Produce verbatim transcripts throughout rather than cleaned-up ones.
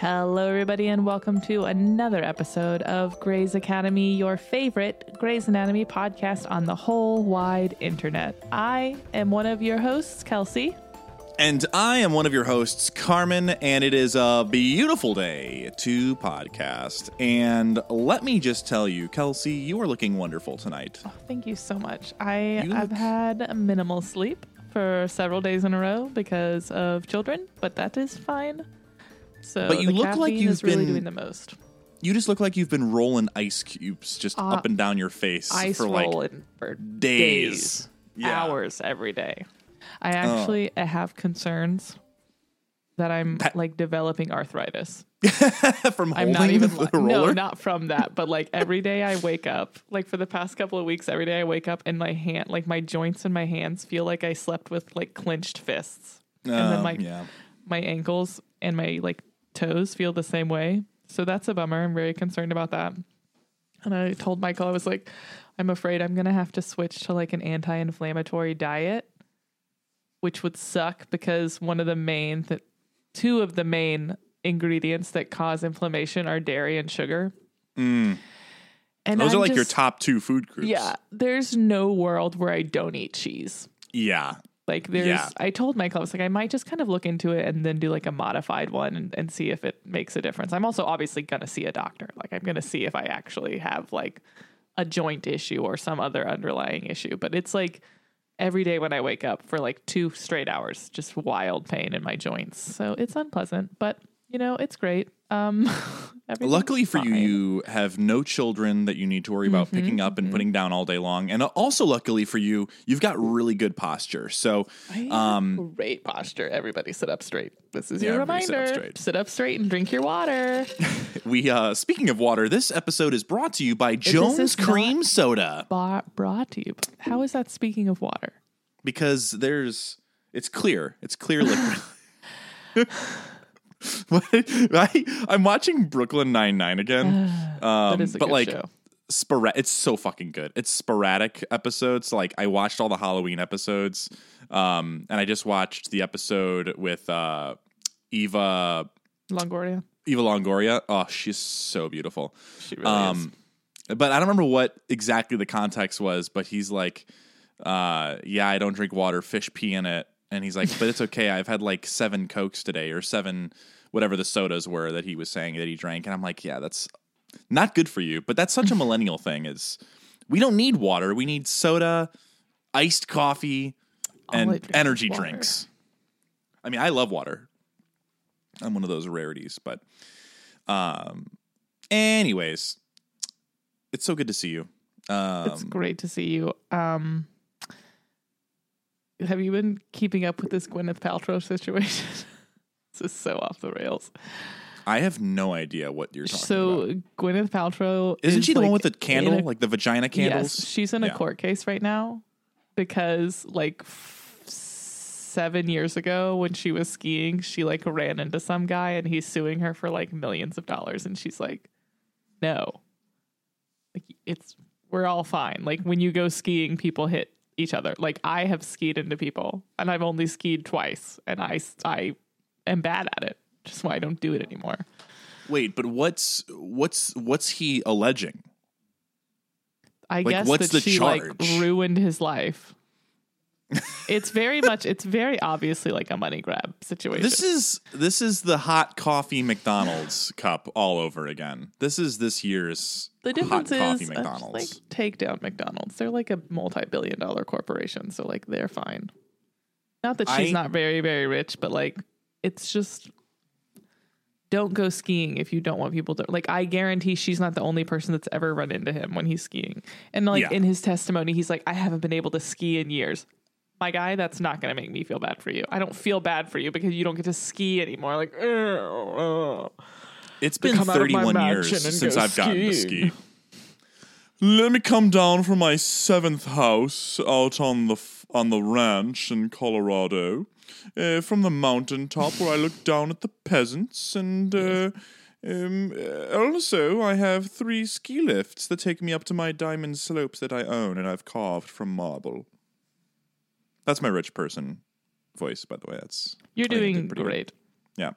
Hello, everybody, and welcome to another episode of Grey's Academy, your favorite Grey's Anatomy podcast on the whole wide internet. I am one of your hosts, Kelsey. And I am one of your hosts, Carmen, and it is a beautiful day to podcast. And let me just tell you, Kelsey, you are looking wonderful tonight. Oh, thank you so much. I, you I've look... had minimal sleep for several days in a row because of children, but that is fine. So but you the look caffeine like you've is really been doing the most. You just look like you've been rolling ice cubes just uh, up and down your face for like for days, days yeah. hours every day. I actually oh. have concerns that I'm that, like developing arthritis from holding I'm not even the roller. No, not from that, but like every day I wake up, like for the past couple of weeks, every day I wake up and my hand, like my joints and my hands feel like I slept with like clenched fists, um, and then my yeah. my ankles and my like toes feel the same way. So that's a bummer. I'm very concerned about that. And I told Michael, I was like, I'm afraid I'm gonna have to switch to like an anti-inflammatory diet, which would suck because one of the main, th- two of the main ingredients that cause inflammation are dairy and sugar. Mm. And those I'm are like just, your top two food groups. Yeah. There's no world where I don't eat cheese. Yeah. Like there's, yeah. I told Michael, I was like, I might just kind of look into it and then do like a modified one and, and see if it makes a difference. I'm also obviously going to see a doctor. Like I'm going to see if I actually have like a joint issue or some other underlying issue, but it's like, every day when I wake up for like two straight hours, just wild pain in my joints. So it's unpleasant, but you know, it's great. Um, Luckily for fine. you, you have no children that you need to worry about mm-hmm, picking up and mm-hmm. putting down all day long. And also luckily for you, you've got really good posture. So um, great posture. Everybody sit up straight. This is your reminder. Sit up straight. Sit up straight and drink your water. we uh, Speaking of water, this episode is brought to you by Jones Cream Soda. Bar- brought to you. How is that speaking of water? Because there's, it's clear. It's clear liquid. What? I, I'm watching Brooklyn Nine-Nine again, um, that is a but good like show. Spora- it's so fucking good. It's sporadic episodes. Like I watched all the Halloween episodes, um, and I just watched the episode with uh, Eva Longoria. Eva Longoria. Oh, she's so beautiful. She really um, is. But I don't remember what exactly the context was. But he's like, uh, "Yeah, I don't drink water. Fish pee in it." And he's like, but it's okay. I've had like seven Cokes today or seven, whatever the sodas were that he was saying that he drank. And I'm like, yeah, that's not good for you. But that's such a millennial thing is we don't need water. We need soda, iced coffee, and energy drinks. I mean, I love water. I'm one of those rarities. But um, anyways, it's so good to see you. Um, it's great to see you. Um Have you been keeping up with this Gwyneth Paltrow situation? This is so off the rails. I have no idea what you're talking so about. So Gwyneth Paltrow Isn't is she the like one with the candle, a, like the vagina candles? Yes, she's in yeah. a court case right now because like f- seven years ago when she was skiing, she like ran into some guy and he's suing her for like millions of dollars. And she's like, no, like it's, we're all fine. Like when you go skiing, people hit each other. Like I have skied into people and I've only skied twice and I, I am bad at it. Just why I don't do it anymore. Wait, but what's, what's, what's he alleging? I like, guess what's that the she charge? Like ruined his life. It's very much, it's very obviously like a money grab situation. This is, this is the hot coffee McDonald's cup all over again. This is this year's the difference hot coffee is, McDonald's. Like take down McDonald's. They're like a multi-billion dollar corporation. So like they're fine. Not that she's I, not very, very rich, but like, it's just don't go skiing if you don't want people to, like, I guarantee she's not the only person that's ever run into him when he's skiing. And like yeah. in his testimony, he's like, I haven't been able to ski in years. My guy, that's not going to make me feel bad for you. I don't feel bad for you because you don't get to ski anymore. Like, oh, oh. It's been thirty-one years since I've gotten to ski. Let me come down from my seventh house out on the f- on the ranch in Colorado, uh, from the mountaintop where I look down at the peasants, and uh, um, also I have three ski lifts that take me up to my diamond slopes that I own and I've carved from marble. That's my rich person voice, by the way. That's you're doing great. Good. Yeah.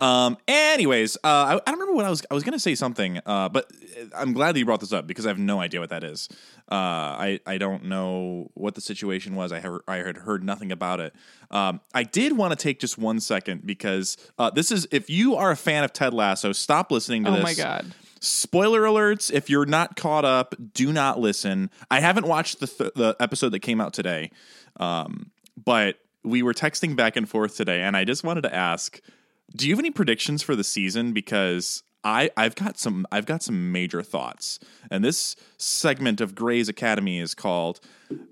Um, anyways, uh, I, I don't remember what I was. I was going to say something, uh, but I'm glad that you brought this up because I have no idea what that is. Uh, I I don't know what the situation was. I heard, I had heard nothing about it. Um, I did want to take just one second because uh, this is if you are a fan of Ted Lasso, stop listening to oh this. Oh my god. Spoiler alerts, if you're not caught up, do not listen. I haven't watched the th- the episode that came out today, um, but we were texting back and forth today, and I just wanted to ask, do you have any predictions for the season? Because I, I've got some I've got some major thoughts. And this segment of Grey's Academy is called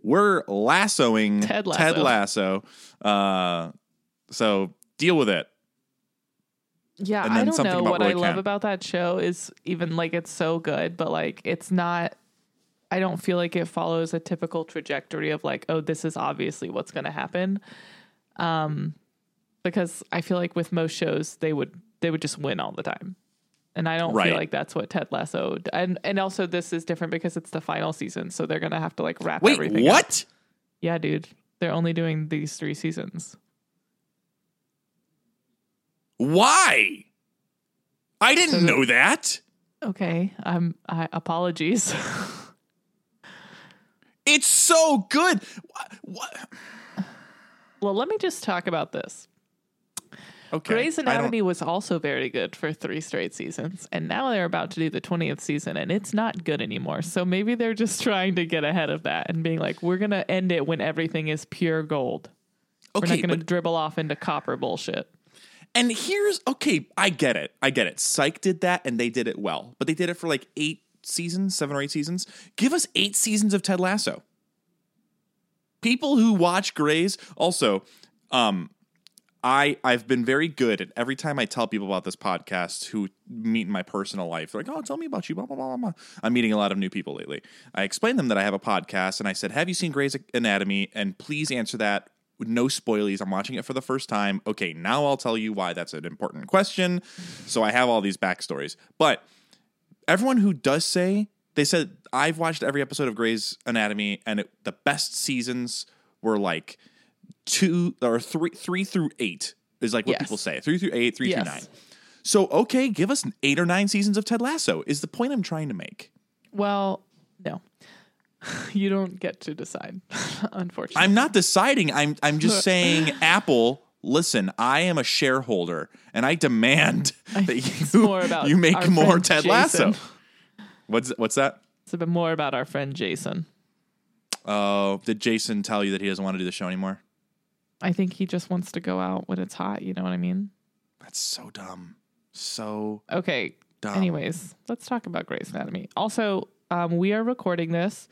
We're Lassoing Ted Lasso. Ted Lasso. Uh, so deal with it. Yeah, I don't know what I love about that show is even like it's so good, but like it's not, I don't feel like it follows a typical trajectory of like, oh, this is obviously what's going to happen. Um, because I feel like with most shows, they would they would just win all the time. And I don't right. feel like that's what Ted Lasso did. And, and also this is different because it's the final season, so they're going to have to like wrap Wait, everything what? up. What? Yeah, dude. They're only doing these three seasons. Why? I didn't so know that. Okay, I'm. Um, apologies. It's so good. What, what? Well, let me just talk about this. Okay. Grey's Anatomy was also very good for three straight seasons, and now they're about to do the twentieth season, and it's not good anymore. So maybe they're just trying to get ahead of that and being like, we're gonna end it when everything is pure gold. Okay, we're not gonna but- dribble off into copper bullshit. And here's, okay, I get it. I get it. Psych did that, and they did it well. But they did it for like eight seasons, seven or eight seasons. Give us eight seasons of Ted Lasso. People who watch Grey's, also, um, I, I've been very good at every time I tell people about this podcast who meet in my personal life, they're like, oh, tell me about you, blah, blah, blah, blah. I'm meeting a lot of new people lately. I explained to them that I have a podcast, and I said, have you seen Grey's Anatomy? And please answer that. With no spoilies. I'm watching it for the first time. Okay, now I'll tell you why that's an important question. So I have all these backstories. But everyone who does say, they said, I've watched every episode of Grey's Anatomy, and it, the best seasons were like two or three, three through eight is like what yes. people say. Three through eight, three yes. through nine. So, okay, give us eight or nine seasons of Ted Lasso is the point I'm trying to make. Well, no. You don't get to decide, unfortunately. I'm not deciding. I'm I'm just saying, Apple, listen, I am a shareholder, and I demand I that you, more about you make more Ted Jason. Lasso. What's what's that? It's a bit more about our friend Jason. Oh, uh, did Jason tell you that he doesn't want to do the show anymore? I think he just wants to go out when it's hot. You know what I mean? That's so dumb. So okay. Dumb. Anyways, let's talk about Grey's Anatomy. Also. Um, we are recording this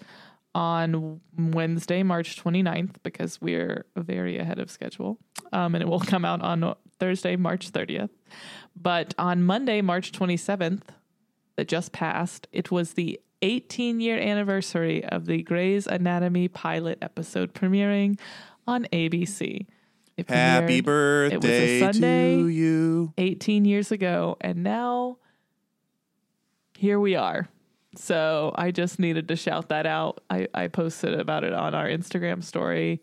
on Wednesday, March twenty-ninth, because we're very ahead of schedule. Um, and it will come out on Thursday, March thirtieth. But on Monday, March twenty-seventh, that just passed, it was the eighteen-year anniversary of the Grey's Anatomy pilot episode premiering on A B C. It Happy birthday it was a Sunday, to you. eighteen years ago. And now, here we are. So I just needed to shout that out. I, I posted about it on our Instagram story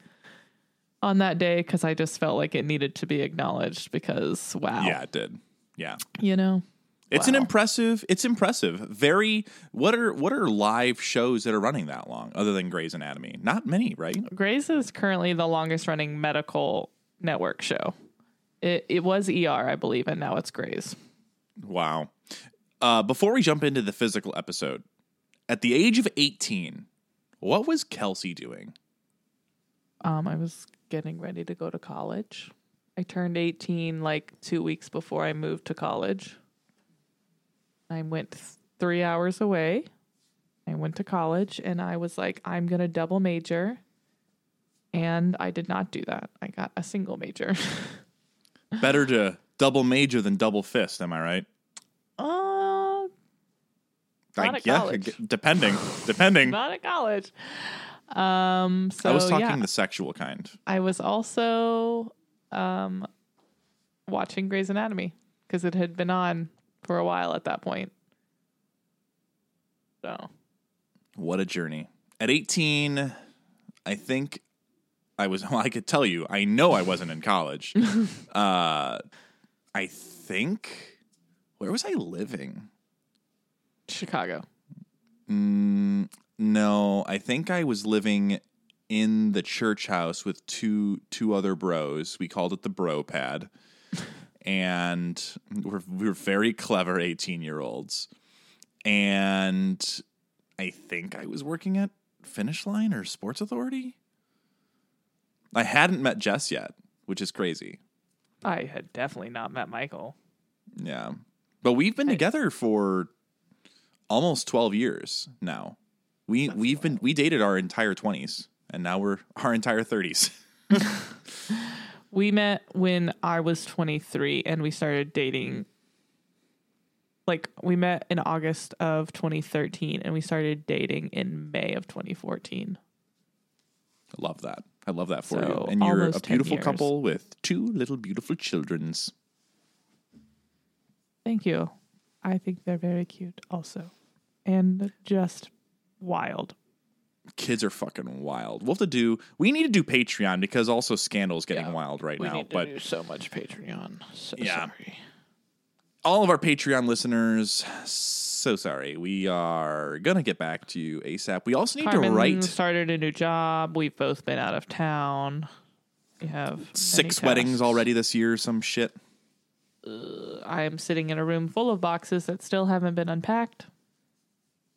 on that day because I just felt like it needed to be acknowledged because, wow. Yeah, it did. Yeah. You know? It's wow. an impressive, it's impressive. Very, what are what are live shows that are running that long other than Grey's Anatomy? Not many, right? Grey's is currently the longest running medical network show. It, it was E R, I believe, and now it's Grey's. Wow. Uh, before we jump into the physical episode, at the age of eighteen, what was Kelsey doing? Um, I was getting ready to go to college. I turned eighteen like two weeks before I moved to college. I went th- three hours away. I went to college and I was like, I'm going to double major. And I did not do that. I got a single major. Better to double major than double fist. Am I right? Uh, not I at guess, college. Depending. depending. Not at college. Um, so, I was talking yeah. the sexual kind. I was also um, watching Grey's Anatomy because it had been on for a while at that point. So. What a journey. At eighteen, I think I was, well, I could tell you, I know I wasn't in college. uh, I think, where was I living? Chicago. Mm, no, I think I was living in the church house with two two other bros. We called it the bro pad. And we're, we're very clever eighteen-year-olds. And I think I was working at Finish Line or Sports Authority. I hadn't met Jess yet, which is crazy. I had definitely not met Michael. Yeah. But we've been I, together for almost twelve years now. We, we've been, we dated our entire twenties, and now we're our entire thirties. We met when I was twenty-three, and we started dating. Like, we met in August of twenty thirteen, and we started dating in May of twenty fourteen. I love that. I love that for so, you. And you're a beautiful couple with two little beautiful childrens. Thank you. I think they're very cute also. And just wild. Kids are fucking wild. We'll have to do, we need to do Patreon because also Scandal's getting yeah, wild right we now. We need to but, do so much Patreon. So yeah. sorry. All of our Patreon listeners, so sorry. We are going to get back to you ASAP. We also need Carmen to write. started a new job. We've both been out of town. We have six weddings already this year, some shit. Uh, I am sitting in a room full of boxes that still haven't been unpacked.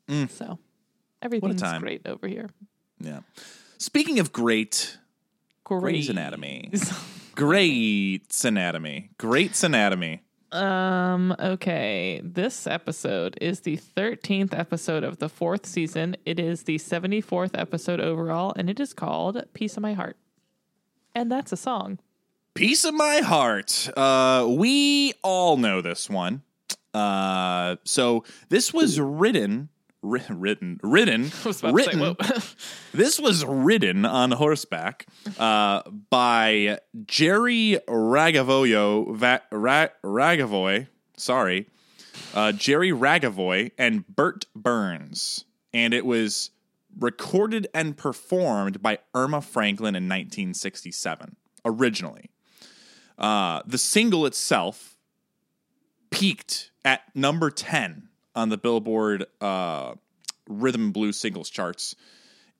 Mm. So everything's great over here. Yeah. Speaking of great, great. Grey's Anatomy. Grey's Anatomy. Grey's Anatomy. Um, okay. This episode is the thirteenth episode of the fourth season. It is the seventy-fourth episode overall, and it is called Piece of My Heart. And that's a song. Piece of My Heart. Uh, we all know this one. Uh, so this was written, ri- written, written, I was about written. To say, whoa. This was written on horseback, uh, by Jerry Ragavoy, Va- Ra- Ragavoy, sorry, uh, Jerry Ragavoy and Burt Burns. And it was recorded and performed by Irma Franklin in nineteen sixty-seven, originally. Uh, the single itself peaked at number ten on the Billboard uh, Rhythm and Blues Singles charts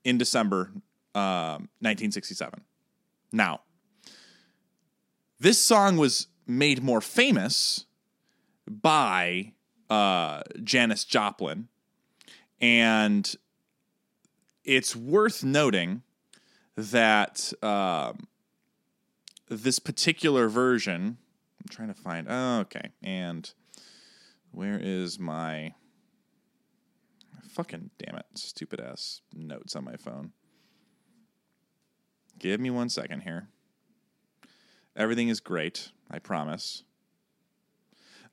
in December uh, nineteen sixty-seven. Now, this song was made more famous by uh, Janis Joplin, and it's worth noting that... Uh, This particular version, I'm trying to find, oh, okay, and where is my, fucking damn it, stupid ass notes on my phone. Give me one second here. Everything is great, I promise.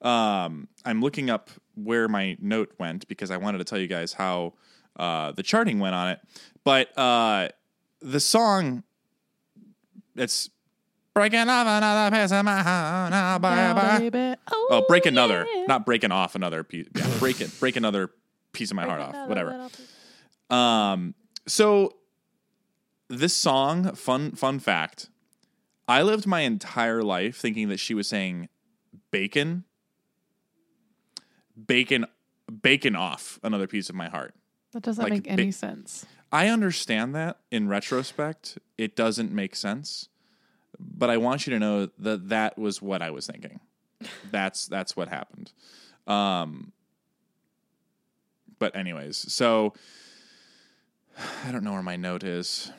Um, I'm looking up where my note went because I wanted to tell you guys how uh, the charting went on it, but uh, the song, it's... Break another piece of my heart, bye bye. Oh, break another, yeah. Not breaking off another piece. Yeah, break it, break another piece of my break heart off, whatever. Um, so this song, fun fun fact, I lived my entire life thinking that she was saying bacon, bacon, bacon off another piece of my heart. That doesn't like, make any ba- sense. I understand that in retrospect, it doesn't make sense. But I want you to know that that was what I was thinking. That's that's what happened. Um, but anyways, so I don't know where my note is.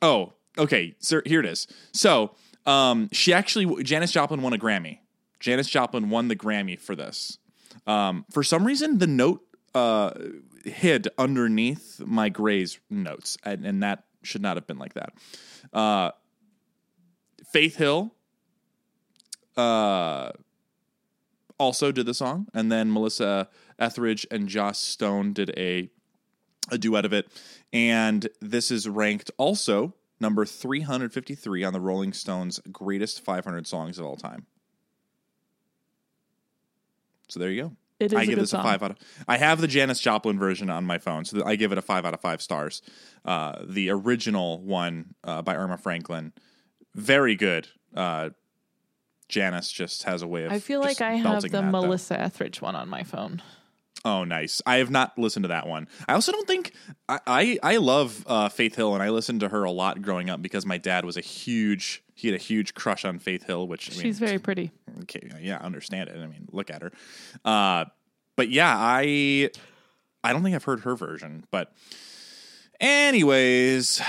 Oh, okay, so here it is. So um, she actually, Janis Joplin won a Grammy. Janis Joplin won the Grammy for this. Um, for some reason, the note uh, hid underneath my Grey's notes, and, and that should not have been like that. Uh, Faith Hill uh, also did the song, and then Melissa Etheridge and Joss Stone did a a duet of it, and this is ranked also number three hundred fifty-three on the Rolling Stones' greatest five hundred songs of all time. So there you go. It is I a give good this song. a five out of. I have the Janis Joplin version on my phone, so I give it a five out of five stars. Uh, the original one uh, by Irma Franklin, very good. Uh, Janis just has a way of. I feel like I have the that, Melissa though. Etheridge one on my phone. Oh, nice! I have not listened to that one. I also don't think I I, I love uh, Faith Hill, and I listened to her a lot growing up because my dad was a huge. He had a huge crush on Faith Hill, which I she's mean, very pretty. Okay, yeah, I understand it. I mean, look at her. Uh, but yeah, I I don't think I've heard her version. But anyways,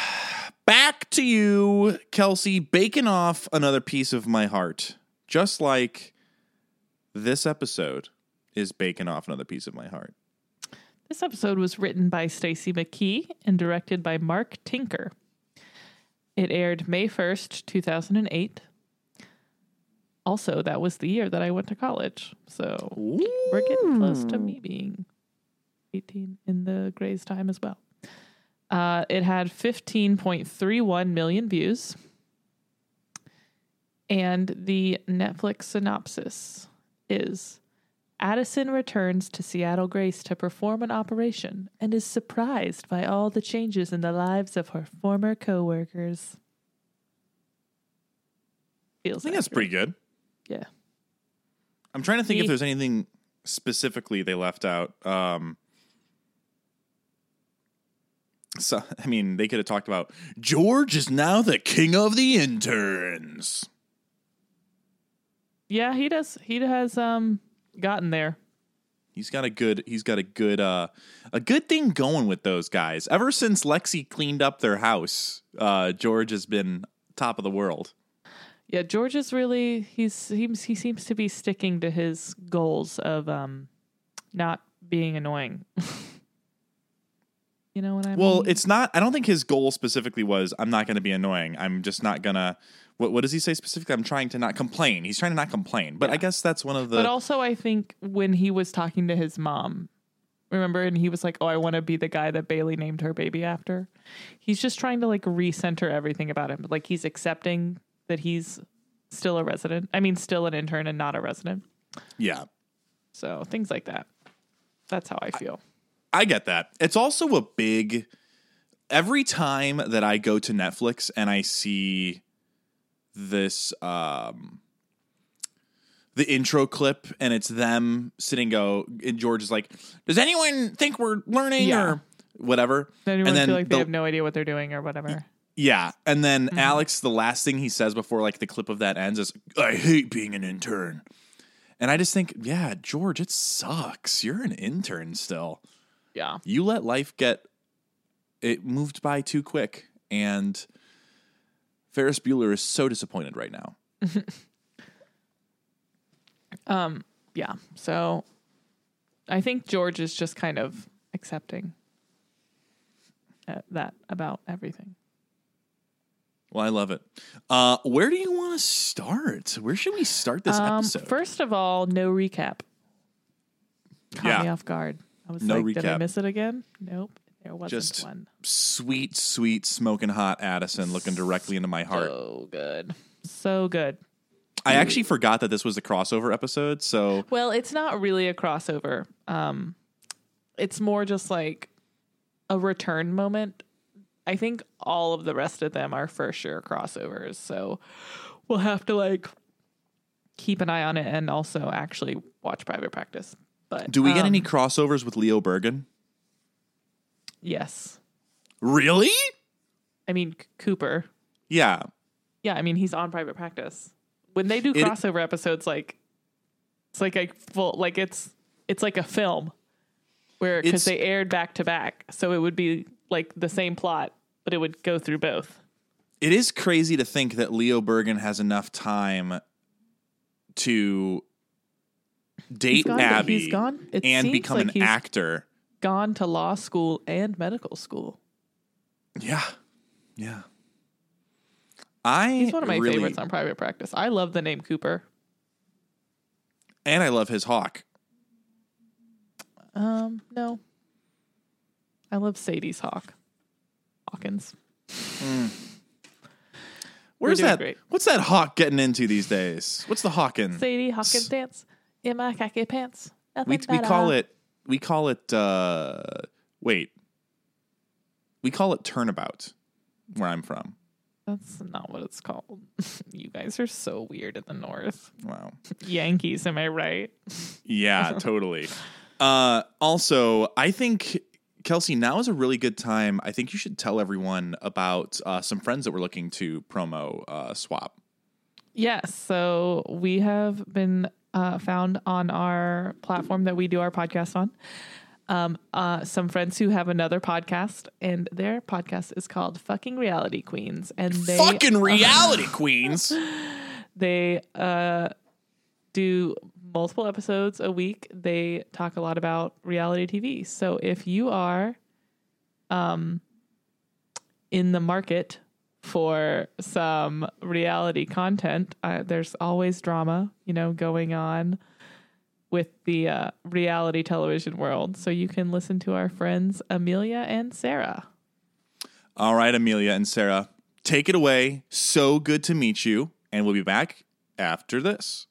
back to you, Kelsey, baking off another piece of my heart, just like this episode is baking off another piece of my heart. This episode was written by Stacey McKee and directed by Mark Tinker. It aired May first, two thousand eight. Also, that was the year that I went to college. So Ooh. We're getting close to me being eighteen in the Grey's time as well. Uh, it had fifteen point three one million views. And the Netflix synopsis is, Addison returns to Seattle Grace to perform an operation and is surprised by all the changes in the lives of her former co-workers. Feels I think accurate. That's pretty good. Yeah. I'm trying to think Me. if there's anything specifically they left out. Um, so, I mean, they could have talked about George is now the king of the interns. Yeah, he does. He has um, gotten there. He's got a good he's got a good uh a good thing going with those guys. Ever since Lexi cleaned up their house, uh George has been top of the world. Yeah, George is really he's he, he seems to be sticking to his goals of um not being annoying. You know what I mean? Well, it's not I don't think his goal specifically was I'm not going to be annoying. I'm just not going to What, what does he say specifically? I'm trying to not complain. He's trying to not complain. But yeah. I guess that's one of the... But also I think when he was talking to his mom, remember? And he was like, oh, I want to be the guy that Bailey named her baby after. He's just trying to like recenter everything about him. Like he's accepting that he's still a resident. I mean, still an intern and not a resident. Yeah. So things like that. That's how I feel. I, I get that. It's also a big... Every time that I go to Netflix and I see... this um the intro clip and it's them sitting go and George is like, does anyone think we're learning yeah. or whatever? Does anyone and then feel like the, they have no idea what they're doing or whatever? Yeah. And then mm-hmm. Alex, the last thing he says before like the clip of that ends is, I hate being an intern. And I just think, yeah, George, it sucks. You're an intern still. Yeah. You let life get it moved by too quick, and Ferris Bueller is so disappointed right now. um, yeah. So I think George is just kind of accepting uh, that about everything. Well, I love it. Uh, where do you want to start? Where should we start this um, episode? First of all, no recap. Caught yeah. me off guard. I was no like, recap. Did I miss it again? Nope. There wasn't Just one. Sweet, sweet, smoking hot Addison looking directly into my heart. So good. So good. I Ooh. actually forgot that this was a crossover episode. So Well, it's not really a crossover. Um, it's more just like a return moment. I think all of the rest of them are for sure crossovers. So we'll have to like keep an eye on it and also actually watch Private Practice. But do we um, get any crossovers with Leo Bergen? Yes. Really? I mean, C- Cooper. Yeah. Yeah, I mean, he's on Private Practice. When they do crossover it, episodes, like it's like a full, like it's it's like a film where because they aired back to back, so it would be like the same plot, but it would go through both. it is crazy to think that Leo Bergen has enough time to date he's gone, Abby he's gone. It and become like an he's actor. Gone to law school and medical school. Yeah. Yeah. I He's one of my really, favorites on Private Practice. I love the name Cooper. And I love his hawk. Um, no. I love Sadie's hawk. Hawkins. Mm. Where's that? Great. What's that hawk getting into these days? What's the hawking? Sadie Hawkins dance in my khaki pants. We, we call it, we call it, uh, wait, we call it turnabout where I'm from. That's not what it's called. You guys are so weird in the North. Wow. Yankees, am I right? Yeah, totally. Uh, also, I think, Kelsey, now is a really good time. I think you should tell everyone about uh, some friends that we're looking to promo uh, swap. Yes. Yeah, so we have been uh, found on our platform that we do our podcast on. Um, uh, some friends who have another podcast, and their podcast is called Fucking Reality Queens. And they Fucking Reality uh, Queens. They uh, do multiple episodes a week. They talk a lot about reality T V. So if you are um, in the market for some reality content, uh, there's always drama, you know, going on with the uh, reality television world. So you can listen to our friends, Amelia and Sarah. All right, Amelia and Sarah, take it away. So good to meet you. And we'll be back after this.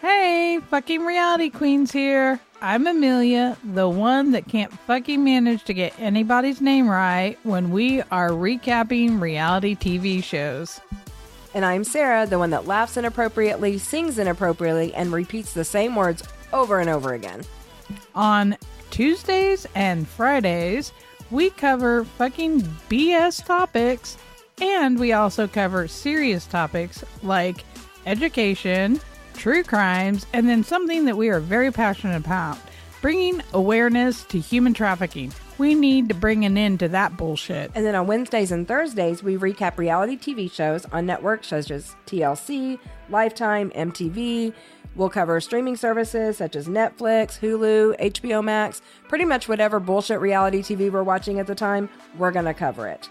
Hey, Fucking Reality Queens here. I'm Amelia, the one that can't fucking manage to get anybody's name right when we are recapping reality T V shows. And I'm Sarah, the one that laughs inappropriately, sings inappropriately, and repeats the same words over and over again. On Tuesdays and Fridays, we cover fucking B S topics, and we also cover serious topics like education, true crimes, and then something that we are very passionate about, bringing awareness to human trafficking. We need to bring an end to that bullshit. And then on Wednesdays and Thursdays, we recap reality T V shows on networks such as T L C, Lifetime, M T V. We'll cover streaming services such as Netflix, Hulu, H B O Max, pretty much whatever bullshit reality T V we're watching at the time, we're going to cover it.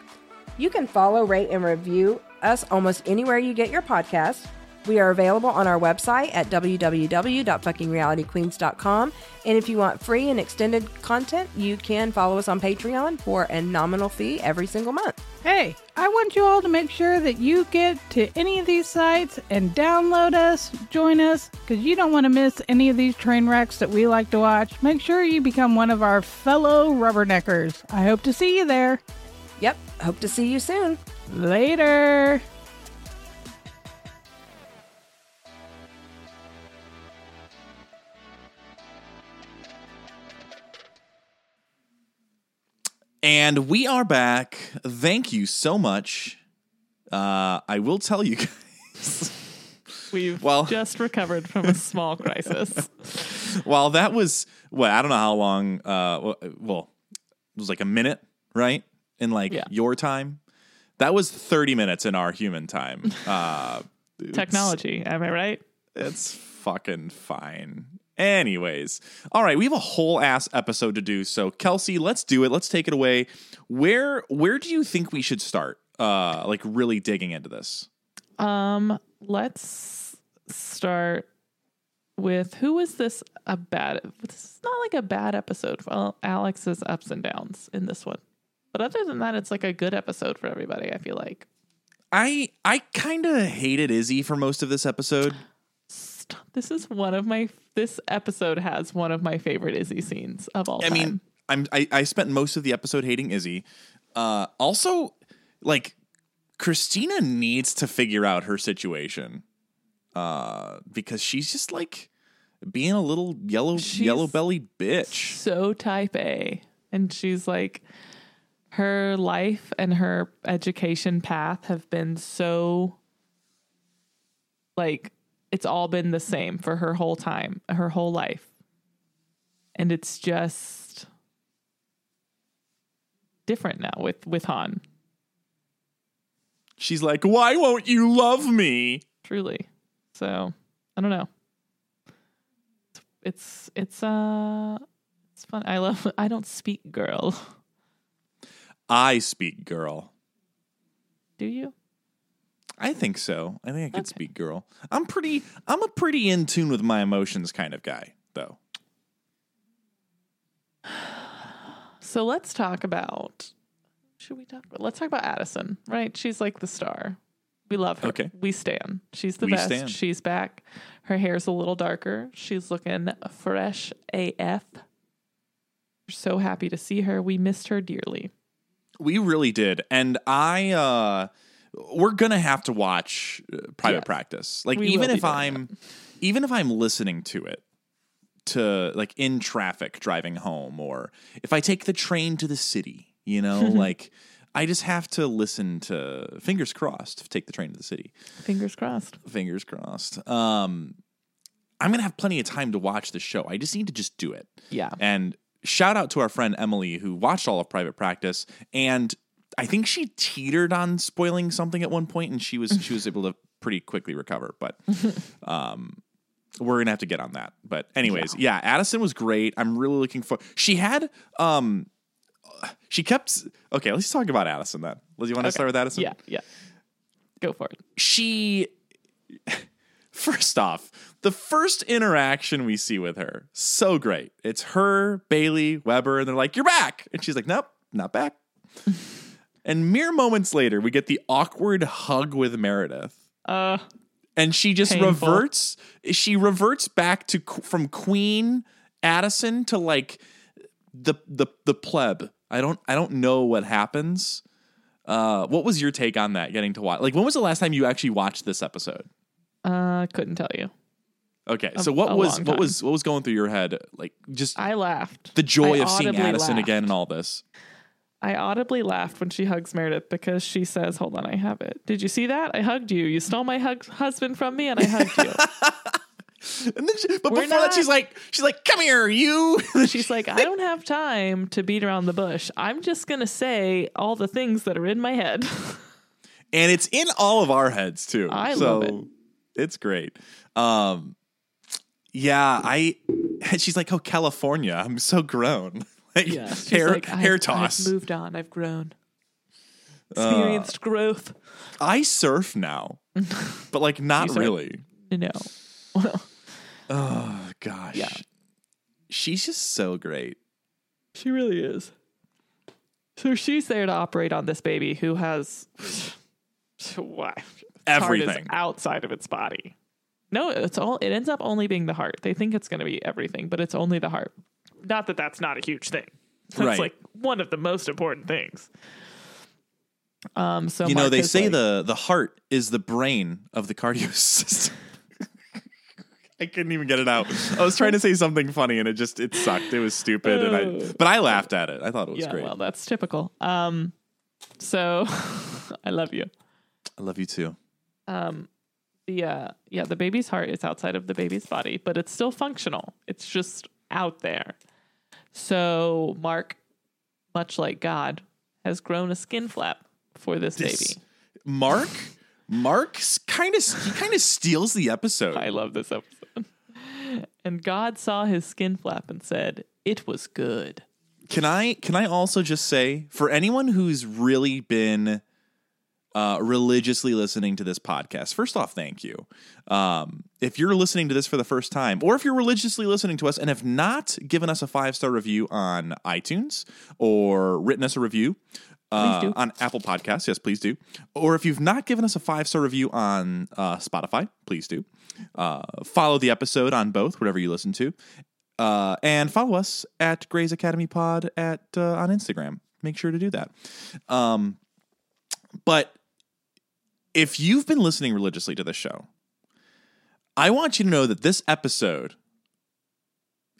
You can follow, rate, and review us almost anywhere you get your podcast. We are available on our website at w w w dot fucking reality queens dot com. And if you want free and extended content, you can follow us on Patreon for a nominal fee every single month. Hey, I want you all to make sure that you get to any of these sites and download us, join us, because you don't want to miss any of these train wrecks that we like to watch. Make sure you become one of our fellow rubberneckers. I hope to see you there. Yep, hope to see you soon. Later. And we are back. Thank you so much. Uh, I will tell you guys. We've well, just recovered from a small crisis. Well, that was, well, I don't know how long. Uh, well, it was like a minute, right? In like yeah. your time. That was thirty minutes in our human time. Uh, Technology, am I right? It's fucking fine. Anyways, all right, we have a whole ass episode to do. So, Kelsey, let's do it. Let's take it away. Where where do you think we should start? Uh, like really digging into this. Um, let's start with who is this a bad? This is not like a bad episode. Well, Alex's ups and downs in this one, but other than that, it's like a good episode for everybody. I feel like I I kind of hated Izzy for most of this episode. This is one of my, this episode has one of my favorite Izzy scenes of all I time. I mean, I'm, I, I spent most of the episode hating Izzy. Uh, also, like, Christina needs to figure out her situation uh, because she's just, like, being a little yellow, yellow-bellied bitch. So type A. And she's, like, her life and her education path have been so, like, it's all been the same for her whole time, her whole life. And it's just different now with, with Han. She's like, why won't you love me? Truly. So, I don't know. It's, it's, uh, it's fun. I love, I don't speak girl. I speak girl. Do you? I think so. I think I could okay. speak girl. I'm pretty, I'm a pretty in tune with my emotions kind of guy, though. So let's talk about, should we talk about, let's talk about Addison, right? She's like the star. We love her. Okay. We stan. She's the we best. Stan. She's back. Her hair's a little darker. She's looking fresh A F. We're so happy to see her. We missed her dearly. We really did. And I, uh, we're going to have to watch Private yes. Practice. Like, we even if I'm, that. even if I'm listening to it, to like in traffic driving home, or if I take the train to the city, you know, like I just have to listen to, fingers crossed, take the train to the city. Fingers crossed. Fingers crossed. Um, I'm going to have plenty of time to watch the show. I just need to just do it. Yeah. And shout out to our friend Emily, who watched all of Private Practice, and I think she teetered on spoiling something at one point, and she was she was able to pretty quickly recover. But um, we're going to have to get on that. But anyways, yeah. yeah, Addison was great. I'm really looking for... She had... Um, she kept... Okay, let's talk about Addison then. Do you want to okay. start with Addison? Yeah, yeah. Go for it. She... First off, the first interaction we see with her, so great. It's her, Bailey, Weber, and they're like, you're back. And she's like, nope, not back. And mere moments later, we get the awkward hug with Meredith. Uh, and she just painful. reverts. She reverts back to from Queen Addison to like the the the pleb. I don't I don't know what happens. Uh, what was your take on that? Getting to watch, like, when was the last time you actually watched this episode? Uh, couldn't tell you. Okay, so a, what a was what was what was going through your head? Like, just I laughed. The joy I of seeing Addison laughed. again and all this. I audibly laughed when she hugs Meredith because she says, hold on, I have it. Did you see that? I hugged you. You stole my hug- husband from me and I hugged you. And then she, but We're before not, that, she's like, she's like, come here, you. She's like, I don't have time to beat around the bush. I'm just going to say all the things that are in my head. And it's in all of our heads, too. I so love it. It's great. Um, yeah, I. She's like, oh, California. I'm so grown. Like, yeah, hair, like, hair I've, toss. I've moved on. I've grown. Experienced uh, growth. I surf now, but like not really. No. Oh gosh. Yeah. She's just so great. She really is. So she's there to operate on this baby who has what? Everything heart is outside of its body. No, it's all. It ends up only being the heart. They think it's going to be everything, but it's only the heart. Not that that's not a huge thing. That's right. Like one of the most important things. Um, so you Mark know they say like, the the heart is the brain of the cardio system. I couldn't even get it out. I was trying to say something funny, and it just it sucked. It was stupid, and I but I laughed at it. I thought it was yeah, great. Well, that's typical. Um, so I love you. I love you too. Um, the uh, yeah, the baby's heart is outside of the baby's body, but it's still functional. It's just out there. So Mark, much like God, has grown a skin flap for this, this baby. Mark, Mark's kind of he kind of steals the episode. I love this episode. And God saw his skin flap and said, "It was good." Can I can I also just say, for anyone who's really been uh, religiously listening to this podcast, first off, thank you. Um, if you're listening to this for the first time, or if you're religiously listening to us and have not given us a five-star review on iTunes or written us a review uh, on Apple Podcasts, yes, please do. Or if you've not given us a five-star review on uh, Spotify, please do. Uh, follow the episode on both, whatever you listen to. Uh, and follow us at Grey's Academy Pod at, uh, on Instagram. Make sure to do that. Um, but if you've been listening religiously to this show, I want you to know that this episode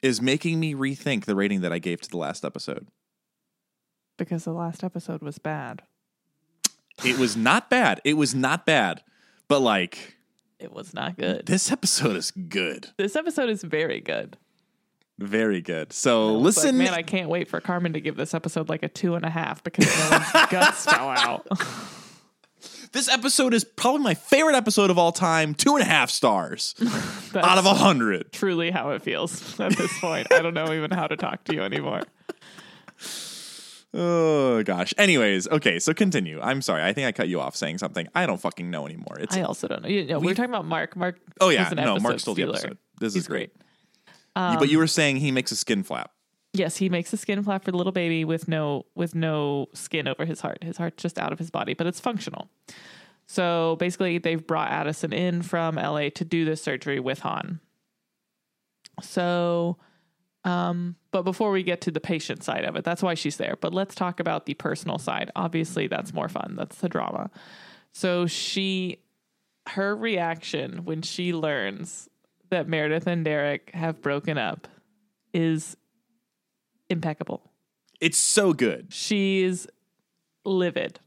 is making me rethink the rating that I gave to the last episode. Because the last episode was bad. It was not bad. It was not bad. But like... It was not good. This episode is good. This episode is very good. Very good. So listen, like, man, I can't wait for Carmen to give this episode like a two and a half because no one's guts fell out. This episode is probably my favorite episode of all time. Two and a half stars out of a hundred. Truly how it feels at this point. I don't know even how to talk to you anymore. Oh, gosh. Anyways. Okay. So continue. I'm sorry. I think I cut you off saying something. I don't fucking know anymore. It's I also don't know. You know we, we were talking about Mark. Mark. Oh, yeah. No, Mark stole the episode. This He's is great. great. Um, but you were saying he makes a skin flap. Yes, he makes a skin flap for the little baby with no with no skin over his heart. His heart's just out of his body, but it's functional. So basically, they've brought Addison in from L A to do this surgery with Han. So, um, but before we get to the patient side of it, that's why she's there. But let's talk about the personal side. Obviously, that's more fun. That's the drama. So she, her reaction when she learns that Meredith and Derek have broken up is impeccable. It's so good. She's livid.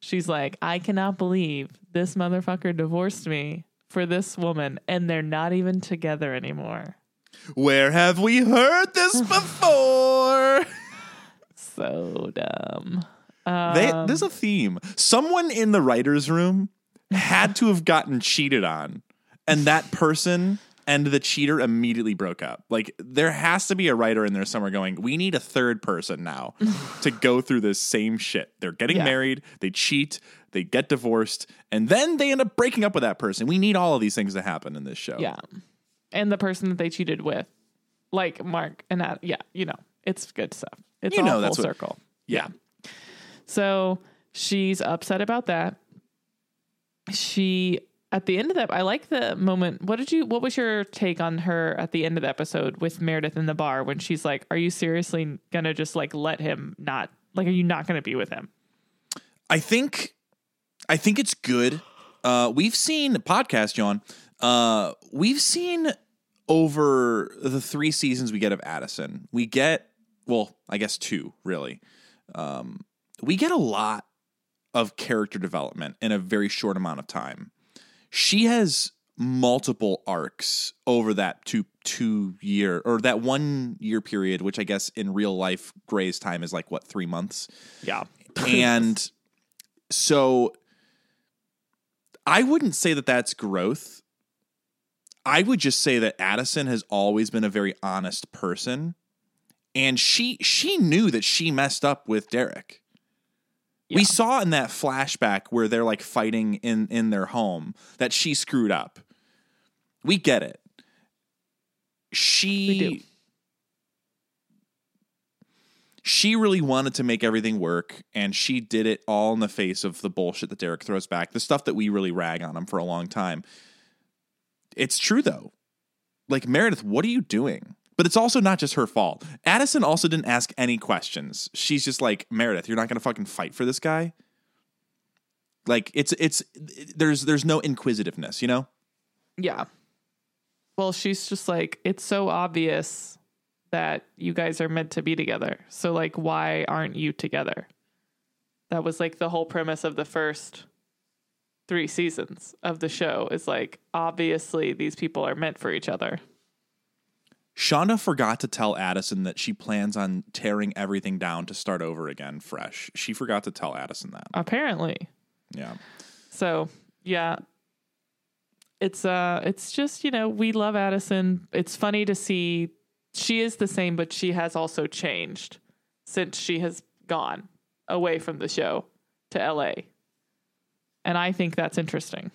She's like, I cannot believe this motherfucker divorced me for this woman and they're not even together anymore. Where have we heard this before? So dumb. Um, they, there's a theme. Someone in the writer's room had to have gotten cheated on, and that person and the cheater immediately broke up. Like, there has to be a writer in there somewhere going, we need a third person now to go through this same shit. They're getting yeah. married, they cheat, they get divorced, and then they end up breaking up with that person. We need all of these things to happen in this show. Yeah. And the person that they cheated with, like Mark and Ad- yeah, you know, it's good stuff. It's you all know, that's full what, circle. Yeah. yeah. So she's upset about that. She... At the end of that, I like the moment. What did you, what was your take on her at the end of the episode with Meredith in the bar when she's like, are you seriously going to just like let him not, like, are you not going to be with him? I think, I think it's good. Uh, we've seen podcast, John, uh, we've seen over the three seasons we get of Addison, we get, well, I guess two really. Um, we get a lot of character development in a very short amount of time. She has multiple arcs over that two two year or that one year period, which I guess in real life Grey's time is like what, three months. Yeah. And so I wouldn't say that that's growth. I would just say that Addison has always been a very honest person, and she she knew that she messed up with Derek. Yeah. We saw in that flashback where they're like fighting in, in their home that she screwed up. We get it. She, we do. She really wanted to make everything work, and she did it all in the face of the bullshit that Derek throws back. The stuff that we really rag on him for a long time. It's true though. Like, Meredith, what are you doing? But it's also not just her fault. Addison also didn't ask any questions. She's just like, Meredith, you're not going to fucking fight for this guy? Like, it's, it's, there's, there's no inquisitiveness, you know? Yeah. Well, she's just like, it's so obvious that you guys are meant to be together. So, like, why aren't you together? That was, like, the whole premise of the first three seasons of the show is, like, obviously these people are meant for each other. Shonda forgot to tell Addison that she plans on tearing everything down to start over again fresh. She forgot to tell Addison that. Apparently. Yeah. So, yeah. It's uh it's just, you know, we love Addison. It's funny to see she is the same, but she has also changed since she has gone away from the show to L A. And I think that's interesting.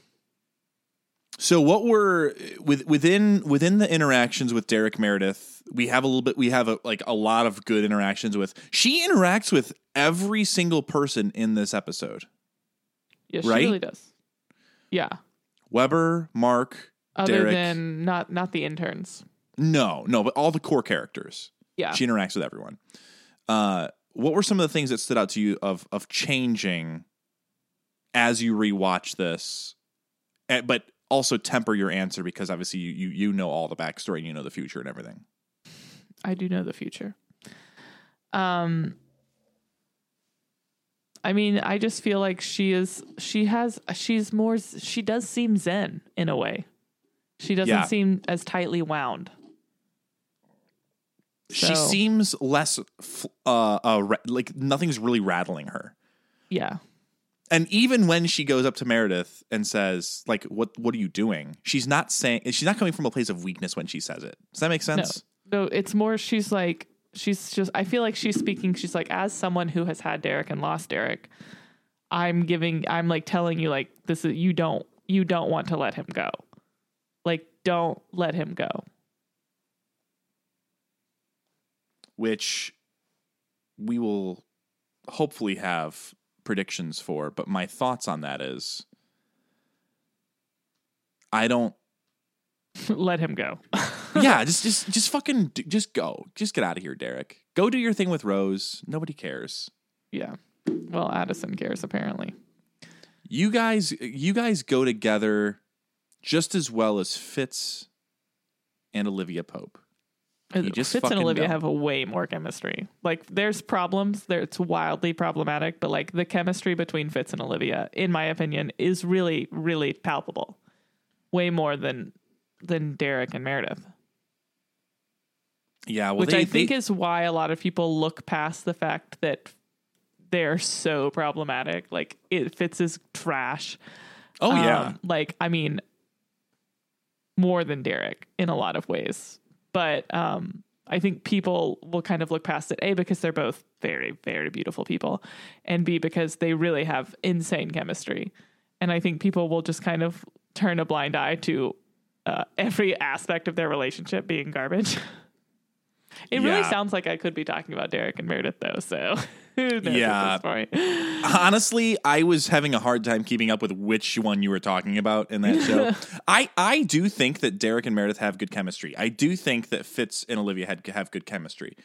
So what were with, within within the interactions with Derek Meredith, we have a little bit we have a, like a lot of good interactions with. She interacts with every single person in this episode. Yeah, right? She really does. Yeah. Weber, Mark, Other Derek. Other than not not the interns. No, no, but all the core characters. Yeah. She interacts with everyone. Uh, what were some of the things that stood out to you of of changing as you rewatch this? At, but also temper your answer, because obviously you, you, you know all the backstory and you know the future and everything. I do know the future. Um, I mean, I just feel like she is, she has, she's more, she does seem zen in a way. She doesn't yeah. seem as tightly wound. So. She seems less, uh, uh, like nothing's really rattling her. Yeah. And even when she goes up to Meredith and says, like, what what are you doing? She's not saying, she's not coming from a place of weakness when she says it. Does that make sense? No, no it's more, she's like, she's just, I feel like she's speaking, she's like, as someone who has had Derek and lost Derek, I'm giving, I'm like telling you, like, this is, you don't, you don't want to let him go. Like, don't let him go. Which we will hopefully have predictions for, but my thoughts on that is I don't let him go. yeah, just just just fucking do, just go. Just get out of here, Derek. Go do your thing with Rose. Nobody cares. Yeah. Well, Addison cares apparently. You guys you guys go together just as well as Fitz and Olivia Pope. You just Fitz and Olivia don't. Have a way more chemistry. Like, there's problems. There, it's wildly problematic, but like the chemistry between Fitz and Olivia, in my opinion, is really, really palpable. Way more than than Derek and Meredith. Yeah, well, which they, I think they... is why a lot of people look past the fact that they're so problematic. Like, it Fitz is trash. Oh um, yeah. Like, I mean, more than Derek in a lot of ways. But um, I think people will kind of look past it, A, because they're both very, very beautiful people, and B, because they really have insane chemistry. And I think people will just kind of turn a blind eye to uh, every aspect of their relationship being garbage. It yeah. really sounds like I could be talking about Derek and Meredith, though, so who knows yeah. at this point. Honestly, I was having a hard time keeping up with which one you were talking about in that show. I, I do think that Derek and Meredith have good chemistry. I do think that Fitz and Olivia had have good chemistry.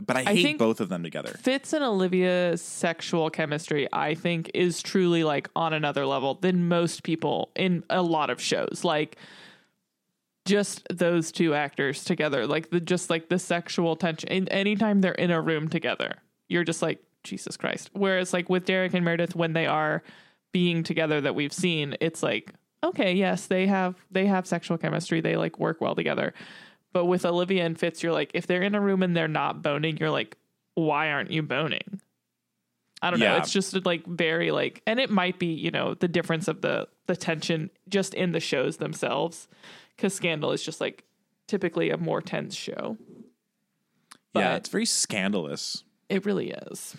But I, I hate both of them together. Fitz and Olivia's sexual chemistry, I think, is truly, like, on another level than most people in a lot of shows. Like... just those two actors together, like the just like the sexual tension. And anytime they're in a room together, you're just like, Jesus Christ. Whereas like with Derek and Meredith, when they are being together that we've seen, it's like, okay, yes, they have they have sexual chemistry. They like work well together. But with Olivia and Fitz, you're like, if they're in a room and they're not boning, you're like, why aren't you boning? I don't yeah. know. It's just like very like, and it might be, you know, the difference of the the tension just in the shows themselves. Because Scandal is just, like, typically a more tense show. But yeah, it's very scandalous. It really is.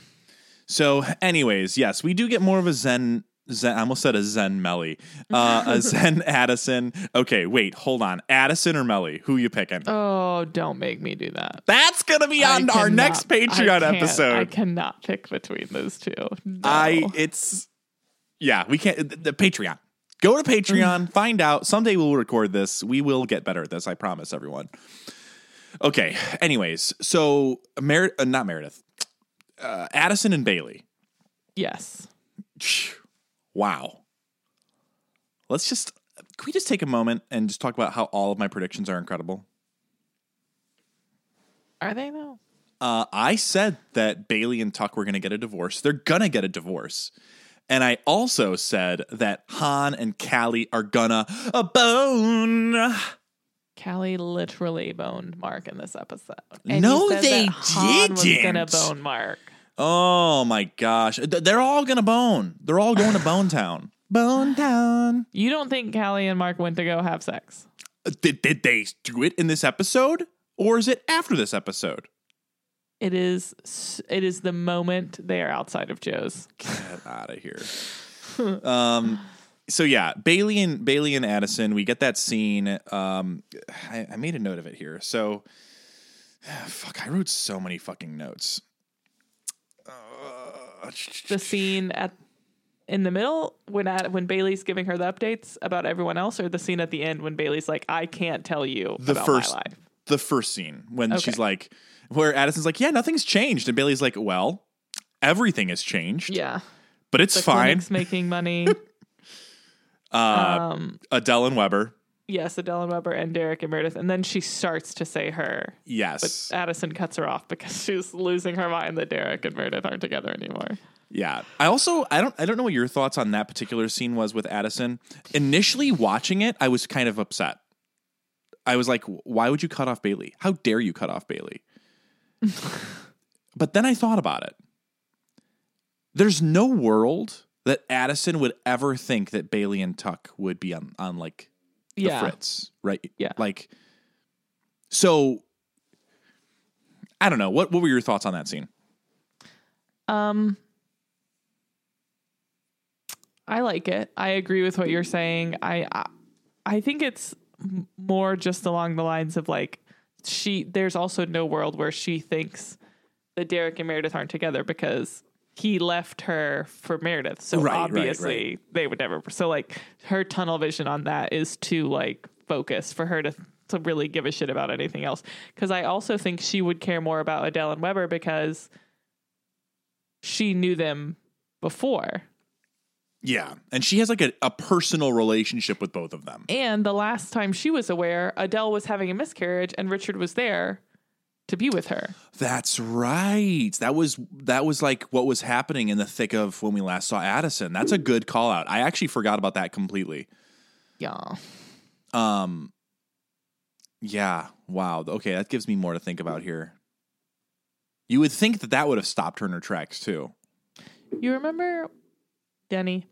So, anyways, yes, we do get more of a Zen... Zen I almost said a Zen Melly. Uh, a Zen Addison. Okay, wait, hold on. Addison or Melly? Who you picking? Oh, don't make me do that. That's going to be on cannot, our next Patreon I episode. I cannot pick between those two. No. I, it's... Yeah, we can't... The, the Patreon. Go to Patreon, find out. Someday we'll record this. We will get better at this. I promise everyone. Okay. Anyways, so Mer- uh, not Meredith, uh, Addison and Bailey. Yes. Wow. Let's just, can we just take a moment and just talk about how all of my predictions are incredible? Are they though? Uh, I said that Bailey and Tuck were going to get a divorce. They're going to get a divorce. And I also said that Han and Callie are gonna a bone. Callie literally boned Mark in this episode. And no, he said they that Han didn't. Was gonna bone Mark. Oh my gosh, they're all gonna bone. They're all going to Bone Town. Bone Town. You don't think Callie and Mark went to go have sex? Did did they do it in this episode, or is it after this episode? It is it is the moment they are outside of Joe's. Get out of here. um, so, yeah, Bailey and Bailey and Addison, we get that scene. Um, I, I made a note of it here. So, fuck, I wrote so many fucking notes. Uh, the scene at in the middle when at, when Bailey's giving her the updates about everyone else, or the scene at the end when Bailey's like, I can't tell you the about first, my life. The first scene when okay. she's like... where Addison's like, yeah, nothing's changed. And Bailey's like, well, everything has changed. Yeah. But it's the fine. Clinic's making money. uh, um, Adele and Weber. Yes, Adele and Weber and Derek and Meredith. And then she starts to say her. Yes. But Addison cuts her off because she's losing her mind that Derek and Meredith aren't together anymore. Yeah. I also, I don't, I don't know what your thoughts on that particular scene was with Addison. Initially watching it, I was kind of upset. I was like, why would you cut off Bailey? How dare you cut off Bailey? But then I thought about it. There's no world that Addison would ever think that Bailey and Tuck would be on, on like, the yeah. Fritz, right? Yeah. Like, so, I don't know. What What were your thoughts on that scene? Um, I like it. I agree with what you're saying. I, I, I think it's more just along the lines of, like, she, there's also no world where she thinks that Derek and Meredith aren't together because he left her for Meredith. So right, obviously right, right. they would never. So like her tunnel vision on that is too like focused for her to, to really give a shit about anything else. Cause I also think she would care more about Adele and Weber because she knew them before. Yeah. And she has like a, a personal relationship with both of them. And the last time she was aware, Adele was having a miscarriage and Richard was there to be with her. That's right. That was that was like what was happening in the thick of when we last saw Addison. That's a good call out. I actually forgot about that completely. Yeah. Um yeah, wow. Okay, that gives me more to think about here. You would think that that would have stopped her in her tracks too. You remember Denny?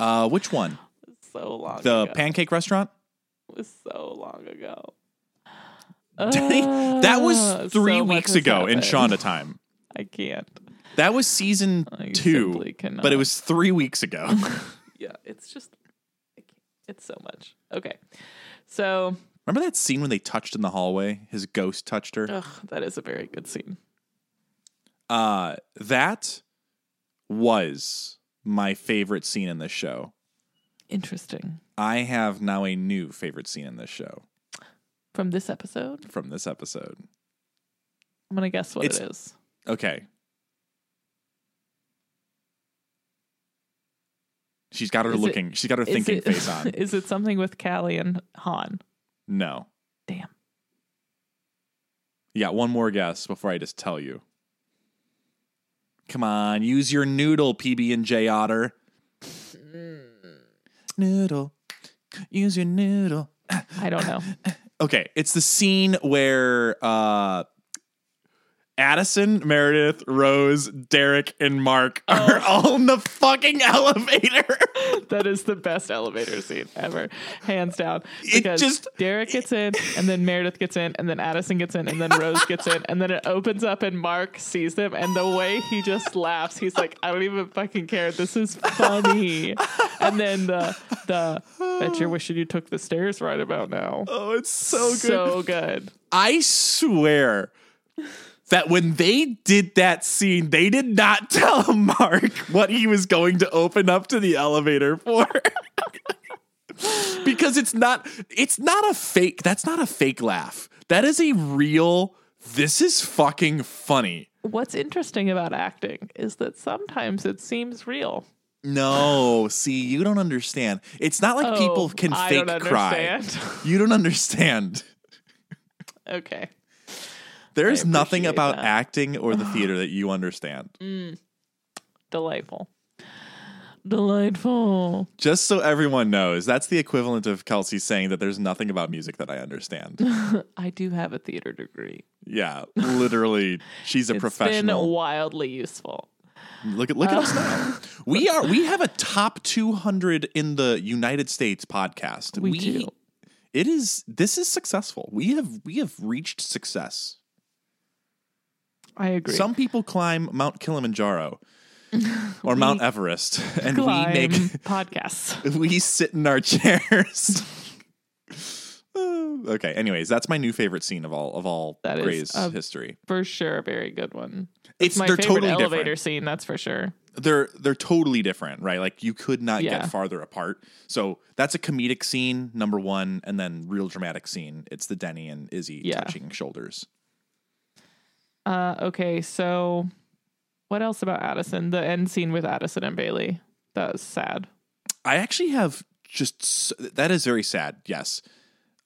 Uh, which one? So long the ago. The pancake restaurant? It was so long ago. Denny, uh, that was three so weeks ago in Shonda time. I can't. That was season I two, but it was three weeks ago. Yeah, it's just, it's so much. Okay. So. Remember that scene when they touched in the hallway? His ghost touched her? Ugh, that is a very good scene. Uh, that was my favorite scene in this show. Interesting. I have now a new favorite scene in this show. From this episode? From this episode. I'm going to guess what it's, it is. Okay. She's got her is looking. It, she's got her thinking it, face on. Is it something with Callie and Han? No. Damn. You got one more guess before I just tell you. Come on. Use your noodle, P B and J Otter. Noodle. Use your noodle. I don't know. Okay, it's the scene where uh, Addison, Meredith, Rose, Derek, and Mark are oh. all in the fucking elevator. That is the best elevator scene ever, hands down. Because it just, Derek gets in, and then Meredith gets in, and then Addison gets in, and then Rose gets in, and then it opens up, and Mark sees them, and the way he just laughs, he's like, I don't even fucking care. This is funny. And then the the bet you're wishing you took the stairs right about now. Oh, it's so good. So good. I swear that when they did that scene, they did not tell Mark what he was going to open up to the elevator for. Because it's not it's not a fake. That's not a fake laugh. That is a real, this is fucking funny. What's interesting about acting is that sometimes it seems real. No, see, you don't understand. It's not like oh, people can fake cry. You don't understand. Okay. There's nothing about that. Acting or the theater that you understand. Mm. Delightful. Delightful. Just so everyone knows, that's the equivalent of Kelsey saying that there's nothing about music that I understand. I do have a theater degree. Yeah, literally. She's a it's professional. It's been wildly useful. Look at look at uh, us now. We are we have a top two hundred in the United States podcast. We, we do. It is this is successful. We have we have reached success. I agree. Some people climb Mount Kilimanjaro or Mount Everest and we make podcasts. We sit in our chairs. Okay. Anyways, that's my new favorite scene of all of all that Grey's is a, history. For sure, a very good one. It's, it's my favorite totally elevator different. Scene. That's for sure. They're they're totally different, right? Like you could not yeah. get farther apart. So that's a comedic scene, number one, and then real dramatic scene. It's the Denny and Izzy yeah. touching shoulders. Uh, okay, so what else about Addison? The end scene with Addison and Bailey. That was sad. I actually have just that is very sad. Yes.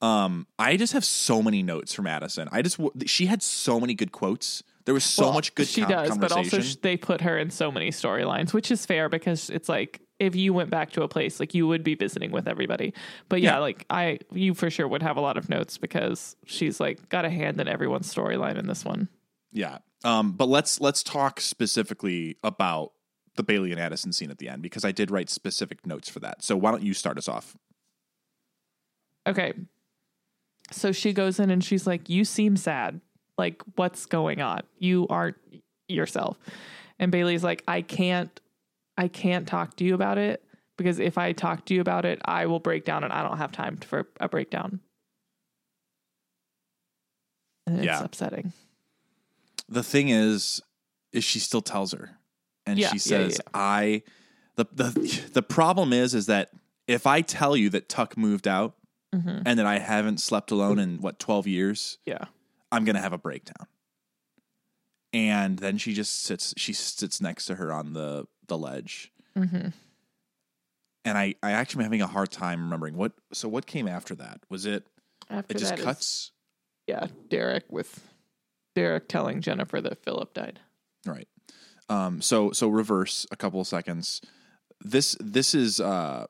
Um, I just have so many notes from Addison. I just, she had so many good quotes. There was so well, much good she com- does, conversation. But also they put her in so many storylines, which is fair because it's like if you went back to a place, like, you would be visiting with everybody. But yeah, yeah. like I, you for sure would have a lot of notes because she's like got a hand in everyone's storyline in this one. Yeah. Um, but let's, let's talk specifically about the Bailey and Addison scene at the end, because I did write specific notes for that. So why don't you start us off? Okay. So she goes in and she's like, you seem sad. Like, what's going on? You aren't yourself. And Bailey's like, I can't, I can't talk to you about it, because if I talk to you about it, I will break down and I don't have time for a breakdown. And yeah. It's upsetting. The thing is, is she still tells her, and yeah, she says, yeah, yeah. I, the, the, the problem is, is that if I tell you that Tuck moved out mm-hmm. and that I haven't slept alone in what, twelve years, yeah, I'm going to have a breakdown. And then she just sits, she sits next to her on the, the ledge. Mm-hmm. And I, I actually am having a hard time remembering what, so what came after that? Was it, after it just cuts? Is, yeah. Derek with Derek telling Jennifer that Philip died. Right. Um, so, so reverse a couple of seconds. This, this is, uh,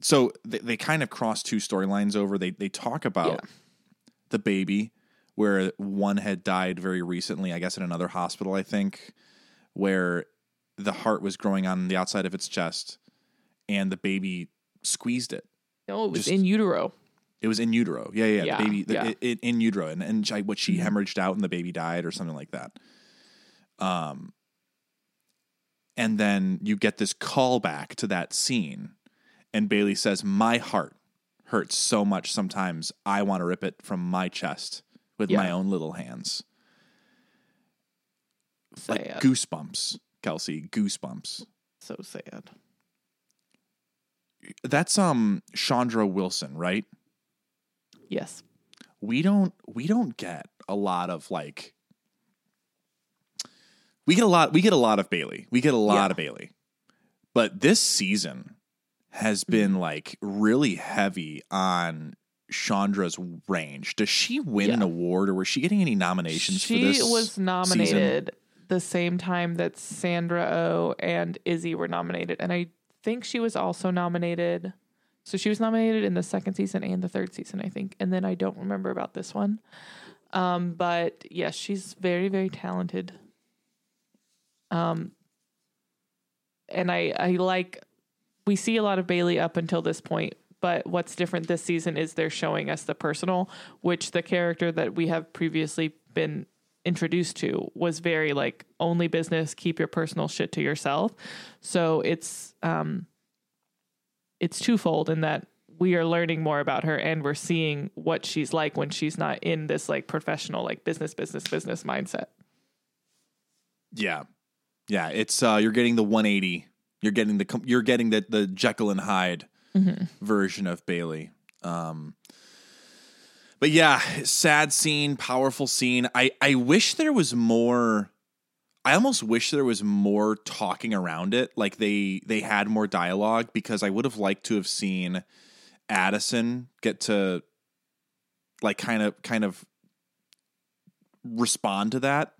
so they, they kind of cross two storylines over. They, they talk about yeah. the baby, where one had died very recently, I guess in another hospital, I think, where the heart was growing on the outside of its chest and the baby squeezed it. No, it was Just, in utero. It was in utero. Yeah, yeah, yeah. The baby, the, yeah. It, it, in utero. And, and she, what, she hemorrhaged out and the baby died or something like that. Um, and then you get this callback to that scene, and Bailey says, my heart hurts so much sometimes I want to rip it from my chest with yeah. my own little hands. Sad. Like goosebumps, Kelsey, goosebumps. So sad. That's um Chandra Wilson, right? Yes. We don't we don't get a lot of like we get a lot we get a lot of Bailey. We get a lot yeah. of Bailey. But this season has been mm-hmm. like really heavy on Chandra's range. Does she win yeah. an award, or was she getting any nominations she for this? She was nominated season? The same time that Sandra Oh and Izzy were nominated. And I think she was also nominated. So she was nominated in the second season and the third season, I think. And then I don't remember about this one. Um, but yes, yeah, she's very, very talented. Um, and I, I like, we see a lot of Bailey up until this point. But what's different this season is they're showing us the personal, which the character that we have previously been introduced to was very like only business, keep your personal shit to yourself. So it's um, it's twofold in that we are learning more about her and we're seeing what she's like when she's not in this like professional, like business, business, business mindset. Yeah. Yeah. It's uh, you're getting the one eighty. You're getting the you're getting the, the Jekyll and Hyde. Mm-hmm. version of Bailey. Um, but yeah, sad scene, powerful scene. I, I wish there was more. I almost wish there was more talking around it. Like they, they had more dialogue, because I would have liked to have seen Addison get to like kind of, kind of respond to that.